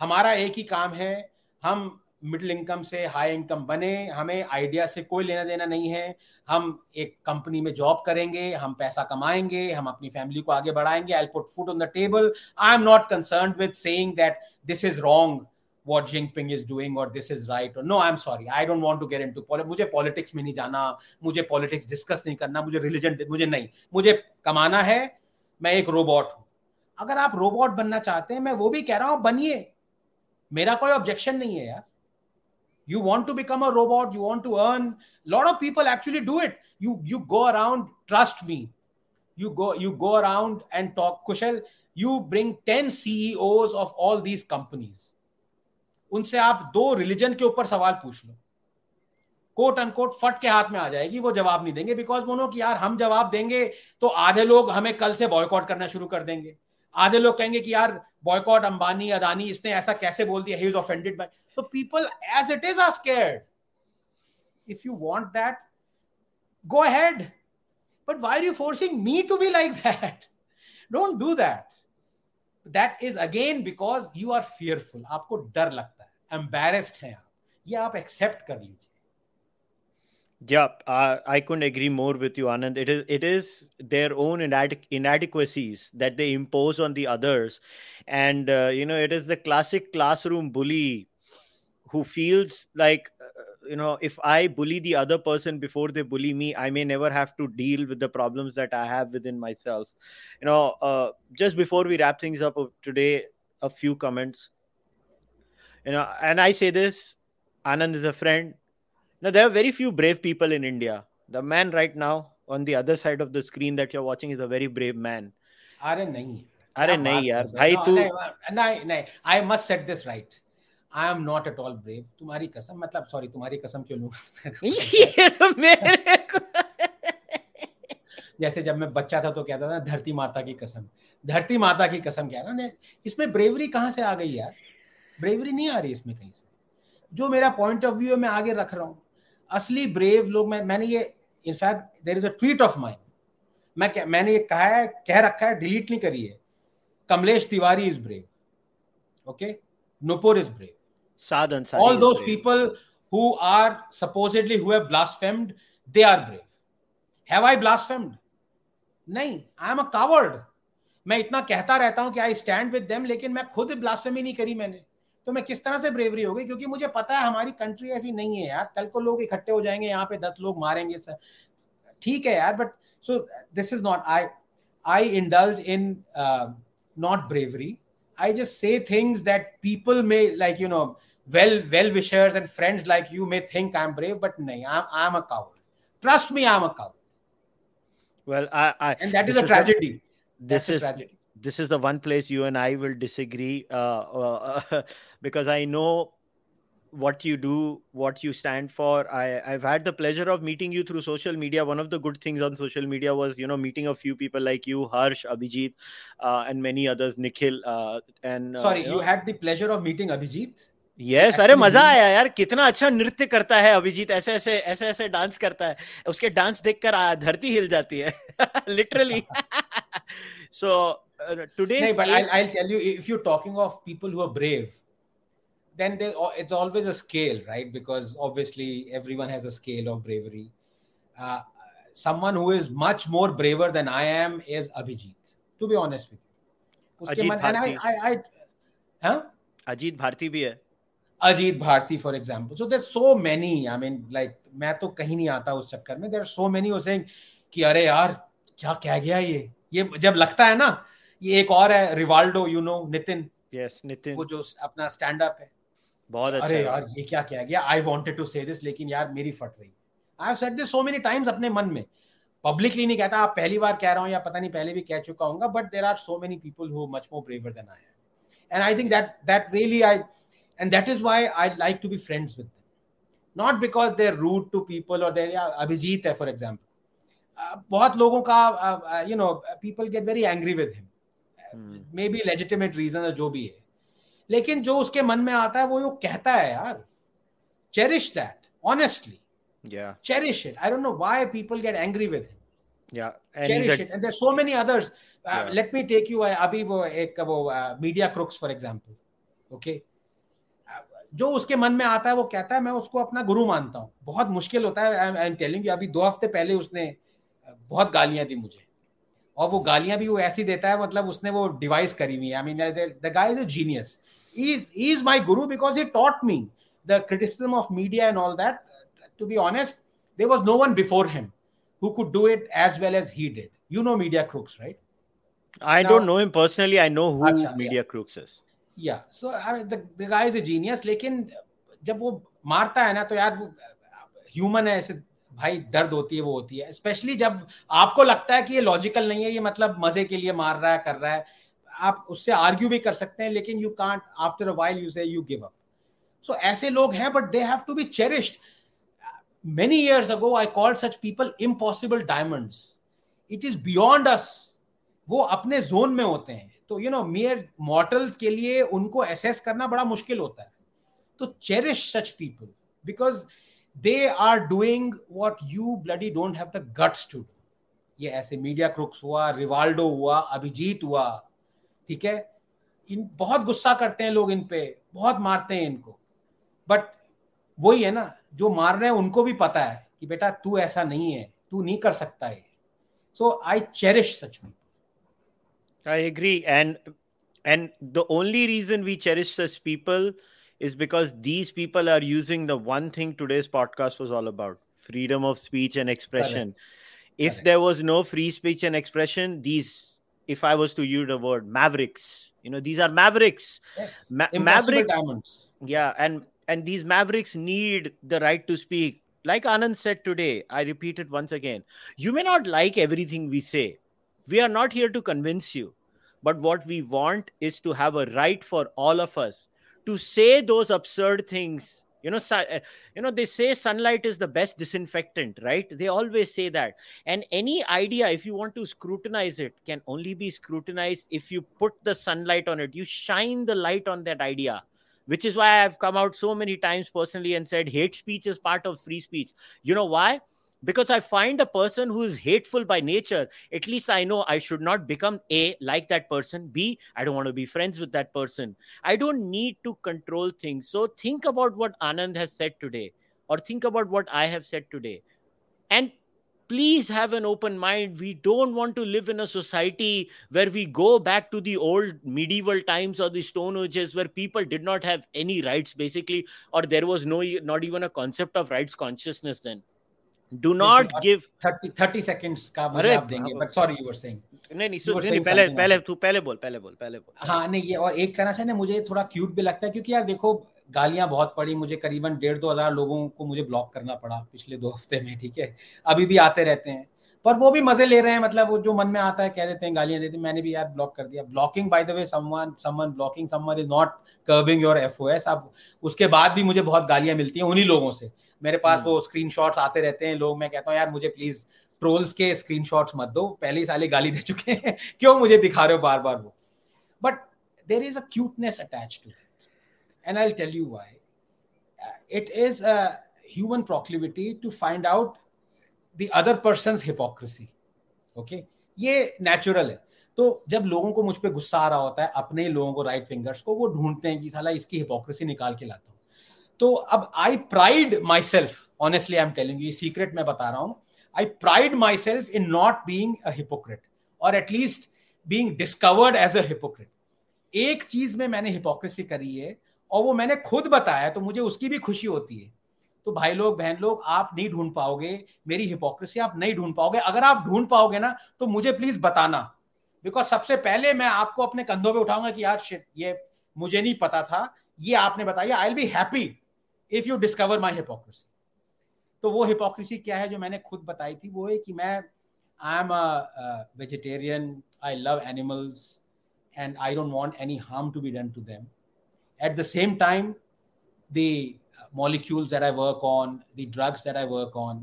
हमारा एक ही काम है, हम middle income से high income बने, हमें आइडिया से कोई लेना देना नहीं है, हम एक कंपनी में जॉब करेंगे, हम पैसा कमाएंगे, हम अपनी फैमिली को आगे बढ़ाएंगे, I will put food on the table, I am not concerned with saying that this is wrong what Jinping is doing और दिस इज राइट, और no I am sorry I don't want to get into politics, मुझे politics में नहीं जाना, मुझे politics discuss नहीं करना, मुझे रिलीजन, मुझे नहीं, मुझे कमाना है, मैं एक रोबोट हूँ। अगर आप रोबोट बनना चाहते हैं, मैं वो भी कह रहा हूँ बनिए, मेरा कोई ऑब्जेक्शन नहीं है यार। You want to become a robot, you want to earn. A lot of people actually do it. You you go around, trust me. You go you go around and talk. Kushal, you bring ten C E Os of all these companies. उनसे आप दो religion के ऊपर सवाल पूछ लो, quote unquote फट के हाथ में आ जाएगी, वो जवाब नहीं देंगे, बिकॉज बोलो कि यार हम जवाब देंगे तो आधे लोग हमें कल से बॉयकॉट करना शुरू कर देंगे, आधे लोग कहेंगे कि यार बॉयकॉट अंबानी, अदानी, इसने ऐसा कैसे बोल दिया, he is offended by. So people as it is are scared. If you want that, go ahead. But why are you forcing me to be like that? Don't do that. That is again because you are fearful. आपको डर लगता है, embarrassed हैं आप, ये आप accept कर लीजिए. Yeah, uh, I couldn't agree more with you, Anand. It is it is their own inadequ- inadequacies that they impose on the others. And, uh, you know, it is the classic classroom bully who feels like, uh, you know, if I bully the other person before they bully me, I may never have to deal with the problems that I have within myself. You know, uh, just before we wrap things up today, a few comments. You know, and I say this, Anand is a friend. Now, there are very few brave people in India. The man right now on the other side of the screen that you're watching is a very brave man. Are nahi. Are nahi, yaar. Bhai tu. Nahi, nahi. I must set this right. I am not at all brave. Tumhari kasam. Matlab, sorry, tumhari kasam kyun lu? Yes, mere ko. जैसे जब मैं बच्चा था तो कहता था धरती माता की कसम धरती माता की कसम क्या ना इसमें ब्रेवरी कहाँ से आ गई यार ब्रेवरी नहीं आ रही इसमें कहीं से जो मेरा पॉइंट ऑफ व्यू है मैं आगे रख रहा हूँ असली ब्रेव लोग मैं मैंने ये in fact there is a tweet of mine मैं मैंने ये कहा है कह रखा है डिलीट नहीं करी है Kamlesh Tiwari is brave okay Nupur is brave साधन all those people who are supposedly who have blasphemed they are brave have I blasphemed नहीं आई एम अ कावर्ड मैं इतना कहता रहता हूं कि आई स्टैंड विद देम लेकिन मैं खुद ब्लास्फेमी नहीं करी मैंने तो मैं किस तरह से ब्रेवरी हो गई क्योंकि मुझे पता है हमारी कंट्री ऐसी नहीं है यार कल को लोग इकट्ठे हो जाएंगे यहाँ पे दस लोग मारेंगे सर ठीक है यार but so this is not I I indulge in not bravery I just say things that people may like you know well well wishers and friends like you may think I am brave but नहीं I am a coward trust me I am a coward Well, I, I, and that is a tragedy. Is a, this That's is a tragedy. This is the one place you and I will disagree uh, uh, uh, because I know what you do, what you stand for. I, I've had the pleasure of meeting you through social media. One of the good things on social media was, you know, meeting a few people like you, Harsh, Abhijit, uh, and many others, Nikhil. Uh, and uh, Sorry, you, know, you had the pleasure of meeting Abhijit? Yes, अरे मजा आया यार कितना अच्छा नृत्य करता है अभिजीत ऐसे ऐसे ऐसे ऐसे डांस करता है उसके डांस देखकर धरती हिल जाती है literally so uh, today no, but I'll, I'll tell you if you're talking of people who are brave then they, it's always a scale right because obviously everyone has a scale of bravery uh, someone who is much more braver than I am is Abhijit to be honest with you उसके मन and I I I huh Ajit Bharti भी है Ajit Bharti, for example. So there's so many. I mean, like, मैं तो कहीं नहीं आता उस चक्कर में. There are so many who are saying कि अरे यार क्या कह गया ये? ये जब लगता है ना ये एक और है Rivaldo, you know, Nitin. Yes, Nitin. वो जो अपना stand up है. बहुत अच्छा. अरे यार ये क्या कह गया? I wanted to say this, लेकिन यार मेरी फट रही. I have said this so many times अपने मन में. Publicly नहीं कहता. आप पहली बार कह रहा हूँ या पता नहीं पहले भी कह चुका हूँगा. But there are so many people who are much more braver than I am. And I think that that really I And that is why I like to be friends with them. Not because they're rude to people or they're, yeah, Abhijit hai, for example. Uh, बहुत लोगों का, uh, uh, you know, people get very angry with him. Uh, hmm. Maybe legitimate reasons or जो भी है. लेकिन जो उसके मन में आता है, वो यो कहता है यार. Cherish that, honestly. Yeah. Cherish it. I don't know why people get angry with him. Yeah. And Cherish it. And there's so many others. Uh, yeah. Let me take you, अभी वो एक वो Media Crooks, for example. Okay. जो उसके मन में आता है वो कहता है मैं उसको अपना गुरु मानता हूँ बहुत मुश्किल होता है आई एम टेलिंग यू अभी दो हफ्ते पहले उसने बहुत गालियां दी मुझे और वो गालियां भी वो ऐसी देता है मतलब उसने वो डिवाइस करी हुई है I mean the guy is a genius he is he is my Guru because he taught me the criticism of media and all that to be honest there was no one before him who could do it as well as he did you know media crooks right I don't know him personally I know who media crooks is Yeah, so I mean, the, the guy is a genius. लेकिन जब वो मारता है ना तो यार human है ऐसे भाई दर्द होती है वो होती है स्पेशली जब आपको लगता है कि ये लॉजिकल नहीं है ये मतलब मजे के लिए मार रहा है कर रहा है आप उससे आर्ग्यू भी कर सकते हैं लेकिन you can't after a while you say you give up so ऐसे लोग हैं but they have to be cherished many years ago I called such people impossible diamonds it is beyond us वो अपने जोन में होते हैं तो you know mayor mortals के लिए उनको एसेस करना बड़ा मुश्किल होता है तो cherish such people because they are doing what you bloody don't have the guts to do ये ऐसे मीडिया क्रूक्स हुआ रिवाल्डो हुआ अभिजीत हुआ ठीक है इन बहुत गुस्सा करते हैं लोग इन पे बहुत मारते हैं इनको बट वही है ना जो मार रहे हैं उनको भी पता है कि बेटा तू ऐसा नहीं है तू नहीं कर सकता है so I cherish such people I agree. And and the only reason we cherish such people is because these people are using the one thing today's podcast was all about, freedom of speech and expression. Correct. If Correct. There was no free speech and expression, these if I was to use the word mavericks, you know, these are mavericks. Yes. Ma- maverick diamonds. Yeah. And, and these mavericks need the right to speak. Like Anand said today, I repeat it once again. You may not like everything we say. We are not here to convince you. But what we want is to have a right for all of us to say those absurd things. You know, you know, they say sunlight is the best disinfectant, right? They always say that. And any idea, if you want to scrutinize it, can only be scrutinized if you put the sunlight on it. You shine the light on that idea, which is why I've come out so many times personally and said hate speech is part of free speech. You know why? Because I find a person who is hateful by nature, at least I know I should not become A, like that person, B, I don't want to be friends with that person. I don't need to control things. So think about what Anand has said today, or think about what I have said today. And please have an open mind. We don't want to live in a society where we go back to the old medieval times or the Stone Ages where people did not have any rights basically, or there was no, not even a concept of rights consciousness then. Do not give thirty, thirty seconds ka matlab denge, but sorry, you were saying. नहीं नहीं so नहीं पहले पहले तू पहले बोल पहले बोल पहले बोल हाँ नहीं ये और एक तरह से ना मुझे थोड़ा क्यूट भी लगता है क्योंकि यार देखो गालियां बहुत पड़ी मुझे करीबन डेढ़ दो हजार लोगों को मुझे ब्लॉक करना पड़ा पिछले दो हफ्ते में ठीक है अभी भी आते रहते हैं पर वो भी मजे ले रहे हैं मतलब वो जो मन में आता है कह देते हैं गालियां देते हैं मैंने भी यार ब्लॉक कर दिया blocking by the way someone someone blocking someone is not curbing your FOS अब उसके बाद भी मुझे बहुत गालियां मिलती हैं उन्हीं लोगों से मेरे पास वो स्क्रीनशॉट्स आते रहते हैं लोग मैं कहता हूं यार मुझे प्लीज ट्रोल्स के स्क्रीनशॉट्स मत दो पहले ही साले गाली दे चुके हैं क्यों मुझे दिखा रहे हो बार-बार वो but there is a cuteness attached to it and I will tell you why it is a human proclivity to find out the other person's hypocrisy, okay? ये natural है. तो जब लोगों को मुझ पे गुस्सा आ रहा होता है, अपने लोगों को right fingers को, वो ढूंढते हैं कि साला इसकी hypocrisy निकाल के लाता हूँ. तो अब I pride myself, honestly I'm telling you, ये secret मैं बता रहा हूँ. I pride myself in not being a hypocrite or at least being discovered as a hypocrite. एक चीज में मैंने hypocrisy करी है और वो मैंने खुद बताया तो मुझे उसकी भी खुशी होती है. तो भाई लोग बहन लोग आप नहीं ढूंढ पाओगे मेरी हिपोक्रेसी आप नहीं ढूंढ पाओगे अगर आप ढूंढ पाओगे ना तो मुझे प्लीज बताना बिकॉज सबसे पहले मैं आपको अपने कंधों पे उठाऊंगा कि यार शिट ये मुझे नहीं पता था ये आपने बताया I will be happy if you discover my hypocrisy तो वो हिपोक्रेसी क्या है जो मैंने खुद बताई थी वो है कि मैं I am a vegetarian I love animals and I don't want any harm to be done to them at the same time the molecules that I work on, the drugs that I work on,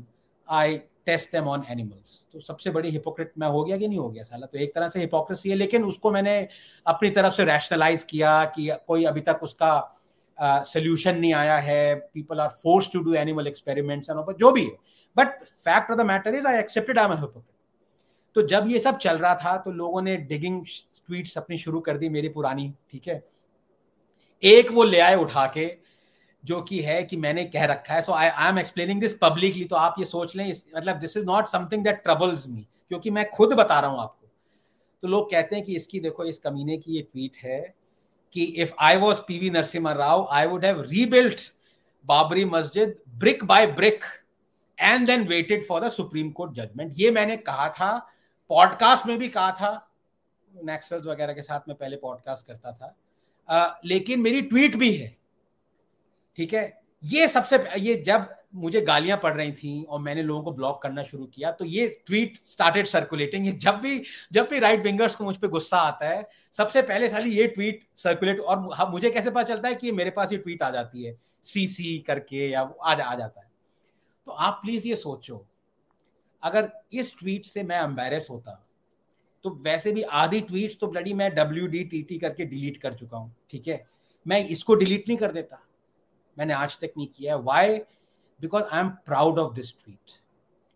I test them on animals. तो सबसे बड़ी hypocrite मैं हो गया कि नहीं हो गया साला तो एक तरह से hypocrisy है लेकिन उसको मैंने अपनी तरफ से rationalize किया कि कोई अभी तक उसका uh, solution नहीं आया है people are forced to do animal experiments and all but जो भी है but fact of the matter is I accepted I'm a hypocrite. तो जब ये सब चल रहा था तो लोगों ने digging tweets अपनी शुरू कर दी मेरी पुरानी ठीक है एक वो ले आए उठा के जो कि है कि मैंने कह रखा है so I I am explaining this publicly तो आप ये सोच लें मतलब this is not something that troubles me क्योंकि मैं खुद बता रहा हूं आपको तो लोग कहते हैं कि इसकी देखो इस कमीने की ये ट्वीट है कि if I was PV Narasimha Rao I would have rebuilt Babri Masjid brick by brick and then waited for the supreme court judgement ये मैंने कहा था पॉडकास्ट में भी कहा था नेक्सल्स वगैरह के साथ मैं पहले पॉडकास्ट करता था आ, लेकिन मेरी ट्वीट भी है ठीक है ये सबसे ये जब मुझे गालियां पड़ रही थी और मैंने लोगों को ब्लॉक करना शुरू किया तो ये ट्वीट स्टार्टेड सर्कुलेटिंग ये जब भी जब भी राइट विंगर्स को मुझ पे गुस्सा आता है सबसे पहले साली ये ट्वीट सर्कुलेट और मुझे कैसे पता चलता है कि मेरे पास ये ट्वीट आ जाती है सी सी करके या आ, जा, आ जाता है तो आप प्लीज ये सोचो अगर इस ट्वीट से मैं एम्बैरेस होता तो वैसे भी आधी ट्वीट तो ब्लडी मैं डब्ल्यू डी टी टी करके डिलीट कर चुका हूँ ठीक है मैं इसको डिलीट नहीं कर देता मैंने आज तक नहीं किया है why because I am proud of this tweet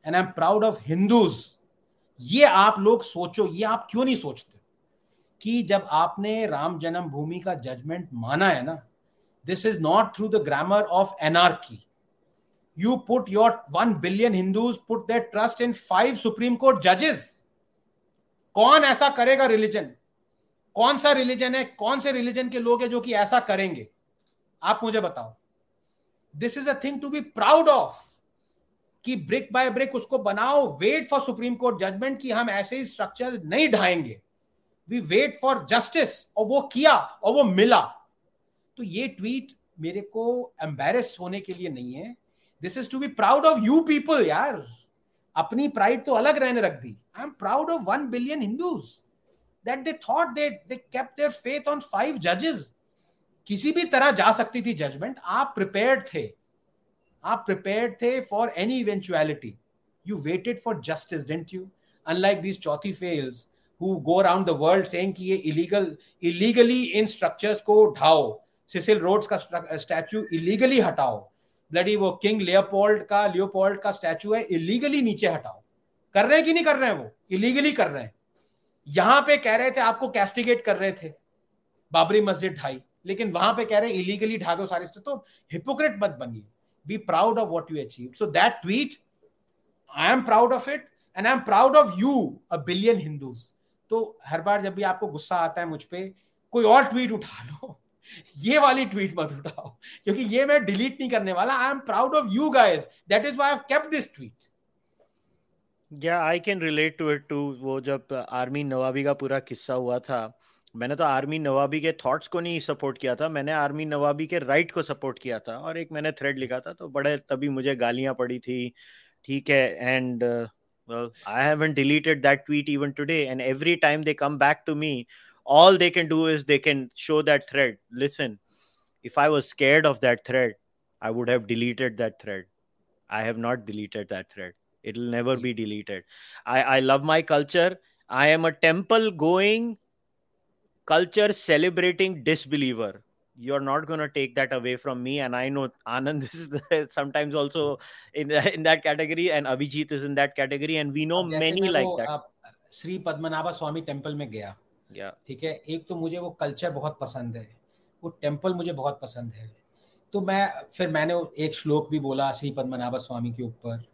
and I am proud of Hindus ये आप लोग सोचो ये आप क्यों नहीं सोचते कि जब आपने राम जन्मभूमि का जजमेंट माना है ना this is not through the grammar of anarchy you put your one billion Hindus put their trust in five supreme court जजेस कौन ऐसा करेगा रिलीजन कौन सा रिलीजन है कौन से रिलीजन के लोग हैं जो कि ऐसा करेंगे आप मुझे बताओ This is a thing to be proud of. कि brick by brick उसको बनाओ, wait for Supreme Court judgment कि हम ऐसे ही structure नहीं ढाएंगे. वी वेट फॉर जस्टिस, और वो किया और वो मिला। तो ये ट्वीट मेरे को एम्बेरेस होने के लिए नहीं है, this is to be proud of you people. यार अपनी प्राइड तो अलग रहने रख दी। I am proud of one billion Hindus that they thought they they kept their faith on five जजेस। किसी भी तरह जा सकती थी जजमेंट, आप प्रिपेयर्ड थे, आप प्रिपेयर्ड थे for any eventuality. You waited for justice, didn't you? Unlike these chauthi fails who go around the world saying कि ये illegal, illegally इन structures को उठाओ, Cecil Rhodes का statue illegally हटाओ, bloody वो King Leopold का Leopold का statue है illegally नीचे हटाओ। कर रहे हैं कि नहीं कर रहे हैं? वो illegally कर रहे हैं। यहाँ पे कह रहे थे आपको castigate कर रहे थे, बाबरी मस्जिद ढाई, लेकिन वहां पे कह रहे हैं illegally ढा दो सारे। तो hypocrite मत बनिए, be proud of what you achieved. So that tweet, I am proud of it and I am proud of you, a billion Hindus. तो हर बार जब भी आपको गुस्सा आता है मुझ पर, कोई और ट्वीट उठा लो, ये वाली ट्वीट मत उठाओ, क्योंकि ये मैं डिलीट नहीं करने वाला। I am proud of you guys. That is why I have kept this tweet. Yeah, I can relate to it too. वो जब आर्मी नवाबी का पूरा किस्सा हुआ था, मैंने तो आर्मी नवाबी के थॉट्स को नहीं सपोर्ट किया था, मैंने आर्मी नवाबी के राइट को सपोर्ट किया था, और एक मैंने थ्रेड लिखा था, तो बड़े तभी मुझे गालियां पड़ी थी, ठीक है। And well, I haven't deleted that tweet even today. And every time they come back to me, all they can do is they can show that thread. Listen, if I was scared of that thread, I would have deleted that thread. I have not deleted that thread. It will never be deleted. I, I love my culture. I am a temple-going, culture-celebrating disbeliever. You're not going to take that away from me. And I know Anand is sometimes also in, the, in that category, and Abhijit is in that category. And we know many like that. आप Sri Padmanabha Swami temple में गया, ठीक है। एक तो मुझे वो culture बहुत पसंद है, वो temple मुझे बहुत पसंद है, तो मैं फिर मैंने एक श्लोक भी बोला श्री पद्मनाभ स्वामी के ऊपर।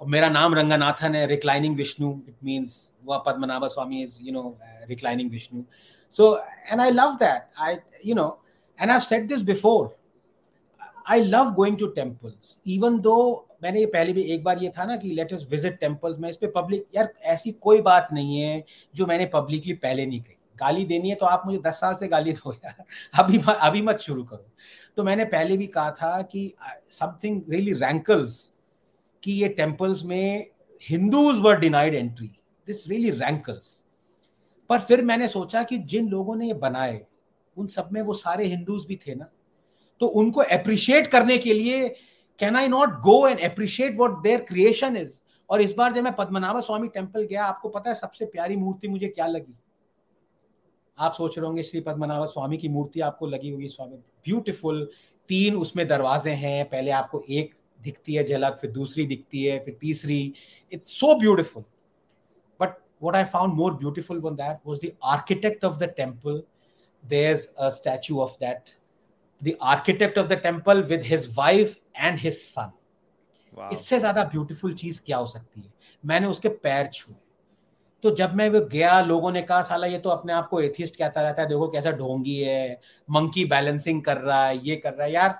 और मेरा नाम रंगनाथन है, रिक्लाइनिंग विष्णु, इट मीन्स वह Padmanabha Swami is, you know, reclining Vishnu. So and I love that, I you know, and I've said this before, I love going to temples, even though मैंने ये पहले भी एक बार ये था ना कि let us visit temples, मैं इस पे पब्लिक, यार ऐसी कोई बात नहीं है जो मैंने पब्लिकली पहले नहीं कही। गाली देनी है तो आप मुझे दस साल से गाली दो यार, अभी अभी मत शुरू करो। तो मैंने पहले भी कहा था कि something really rankles कि ये temples में Hindus were denied entry, this really rankles। पर फिर मैंने सोचा कि जिन लोगों ने ये बनाए उन सब में वो सारे हिंदूज भी थे ना, तो उनको अप्रिशिएट करने के लिए can I not go and appreciate what their creation is. और इस बार जब मैं पद्मनाभ स्वामी टेम्पल गया, आपको पता है सबसे प्यारी मूर्ति मुझे क्या लगी? आप सोच रहे होंगे श्री पद्मनाभ स्वामी की मूर्ति आपको लगी होगी, स्वामी ब्यूटिफुल, तीन उसमें दरवाजे हैं, पहले आपको एक दिखती है झलक, फिर दूसरी दिखती है, फिर तीसरी, it's so beautiful. But what I found more beautiful one that was the architect of the temple. There's a statue of that, the architect of the temple with his wife and his son. Wow. इससे ज्यादा beautiful चीज क्या हो सकती है? मैंने उसके पैर छुए। तो जब मैं वो गया, लोगों ने कहा साला ये तो अपने आप को एथिस्ट कहता रहता है, देखो कैसा ढोंगी है, मंकी बैलेंसिंग कर रहा है, ये कर रहा है। यार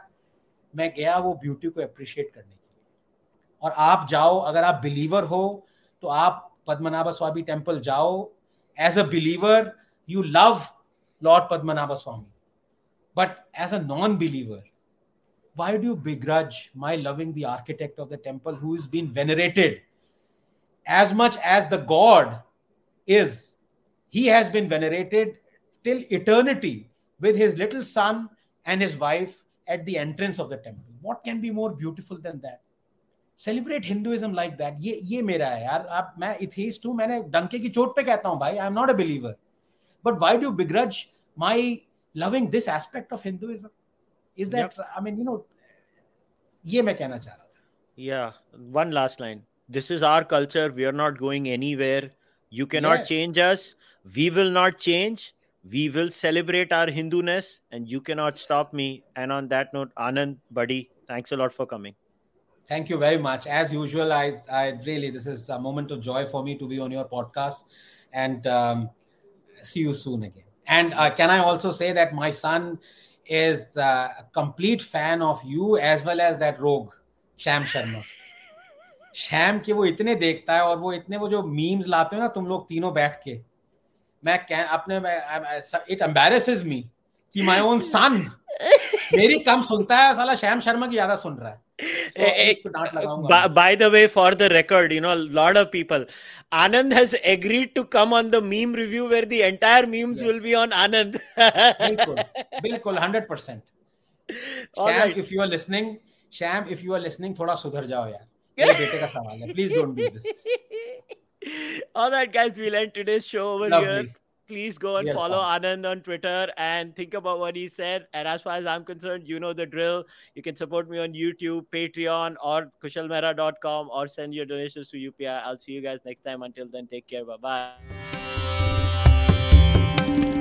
मैं गया वो ब्यूटी को अप्रिशिएट करने के लिए। और आप जाओ, अगर आप बिलीवर हो तो आप पद्मनाभ स्वामी टेम्पल जाओ, as a believer you love Lord Padmanabha Swami. But as a non-believer, why do you begrudge my loving the architect of the temple who is being venerated as much as the God is? He has been venerated till eternity with his little son and his wife at the entrance of the temple. What can be more beautiful than that? Celebrate Hinduism like that. ये ये मेरा है यार। आप मैं atheist हूँ, मैंने डंके की चोट पे कहता हूँ भाई, I am not a believer. But why do you begrudge my loving this aspect of Hinduism? Is that, yep. I mean, you know, ये मैं कहना चाह रहा था। Yeah, one last line. This is our culture. We are not going anywhere. You cannot yes. change us. We will not change. We will celebrate our Hinduness and you cannot stop me. And on that note, Anand, buddy, thanks a lot for coming. Thank you very much. As usual, I, I really, this is a moment of joy for me to be on your podcast. And, um, see you soon again. And uh, can I also say that my son is uh, a complete fan of you as well as that rogue, Sham Sharma. Sham के वो इतने देखता है और वो इतने वो जो memes लाते हो ना तुम लोग तीनों बैठ के, मैं अपने it embarrasses me कि my own son मेरी कम सुनता है साला श्याम शर्मा की ज्यादा सुन रहा है. So, hey, by, by the way, for the record, you know, a lot of people, Anand has agreed to come on the meme review where the entire memes yes. will be on Anand. Bilkul, bilkul, one hundred percent. All Sham, right. if you are listening, Sham, if you are listening, thoda sudhar jao yaar. Mere bete ka sawal hai. Please don't do this. All right, guys, we'll end today's show over Lovely. here. Please go and yes, follow fine. Anand on Twitter and think about what he said. And as far as I'm concerned, you know the drill. You can support me on YouTube, Patreon, or kushal mehra dot com, or send your donations to U P I. I'll see you guys next time. Until then, take care. Bye-bye.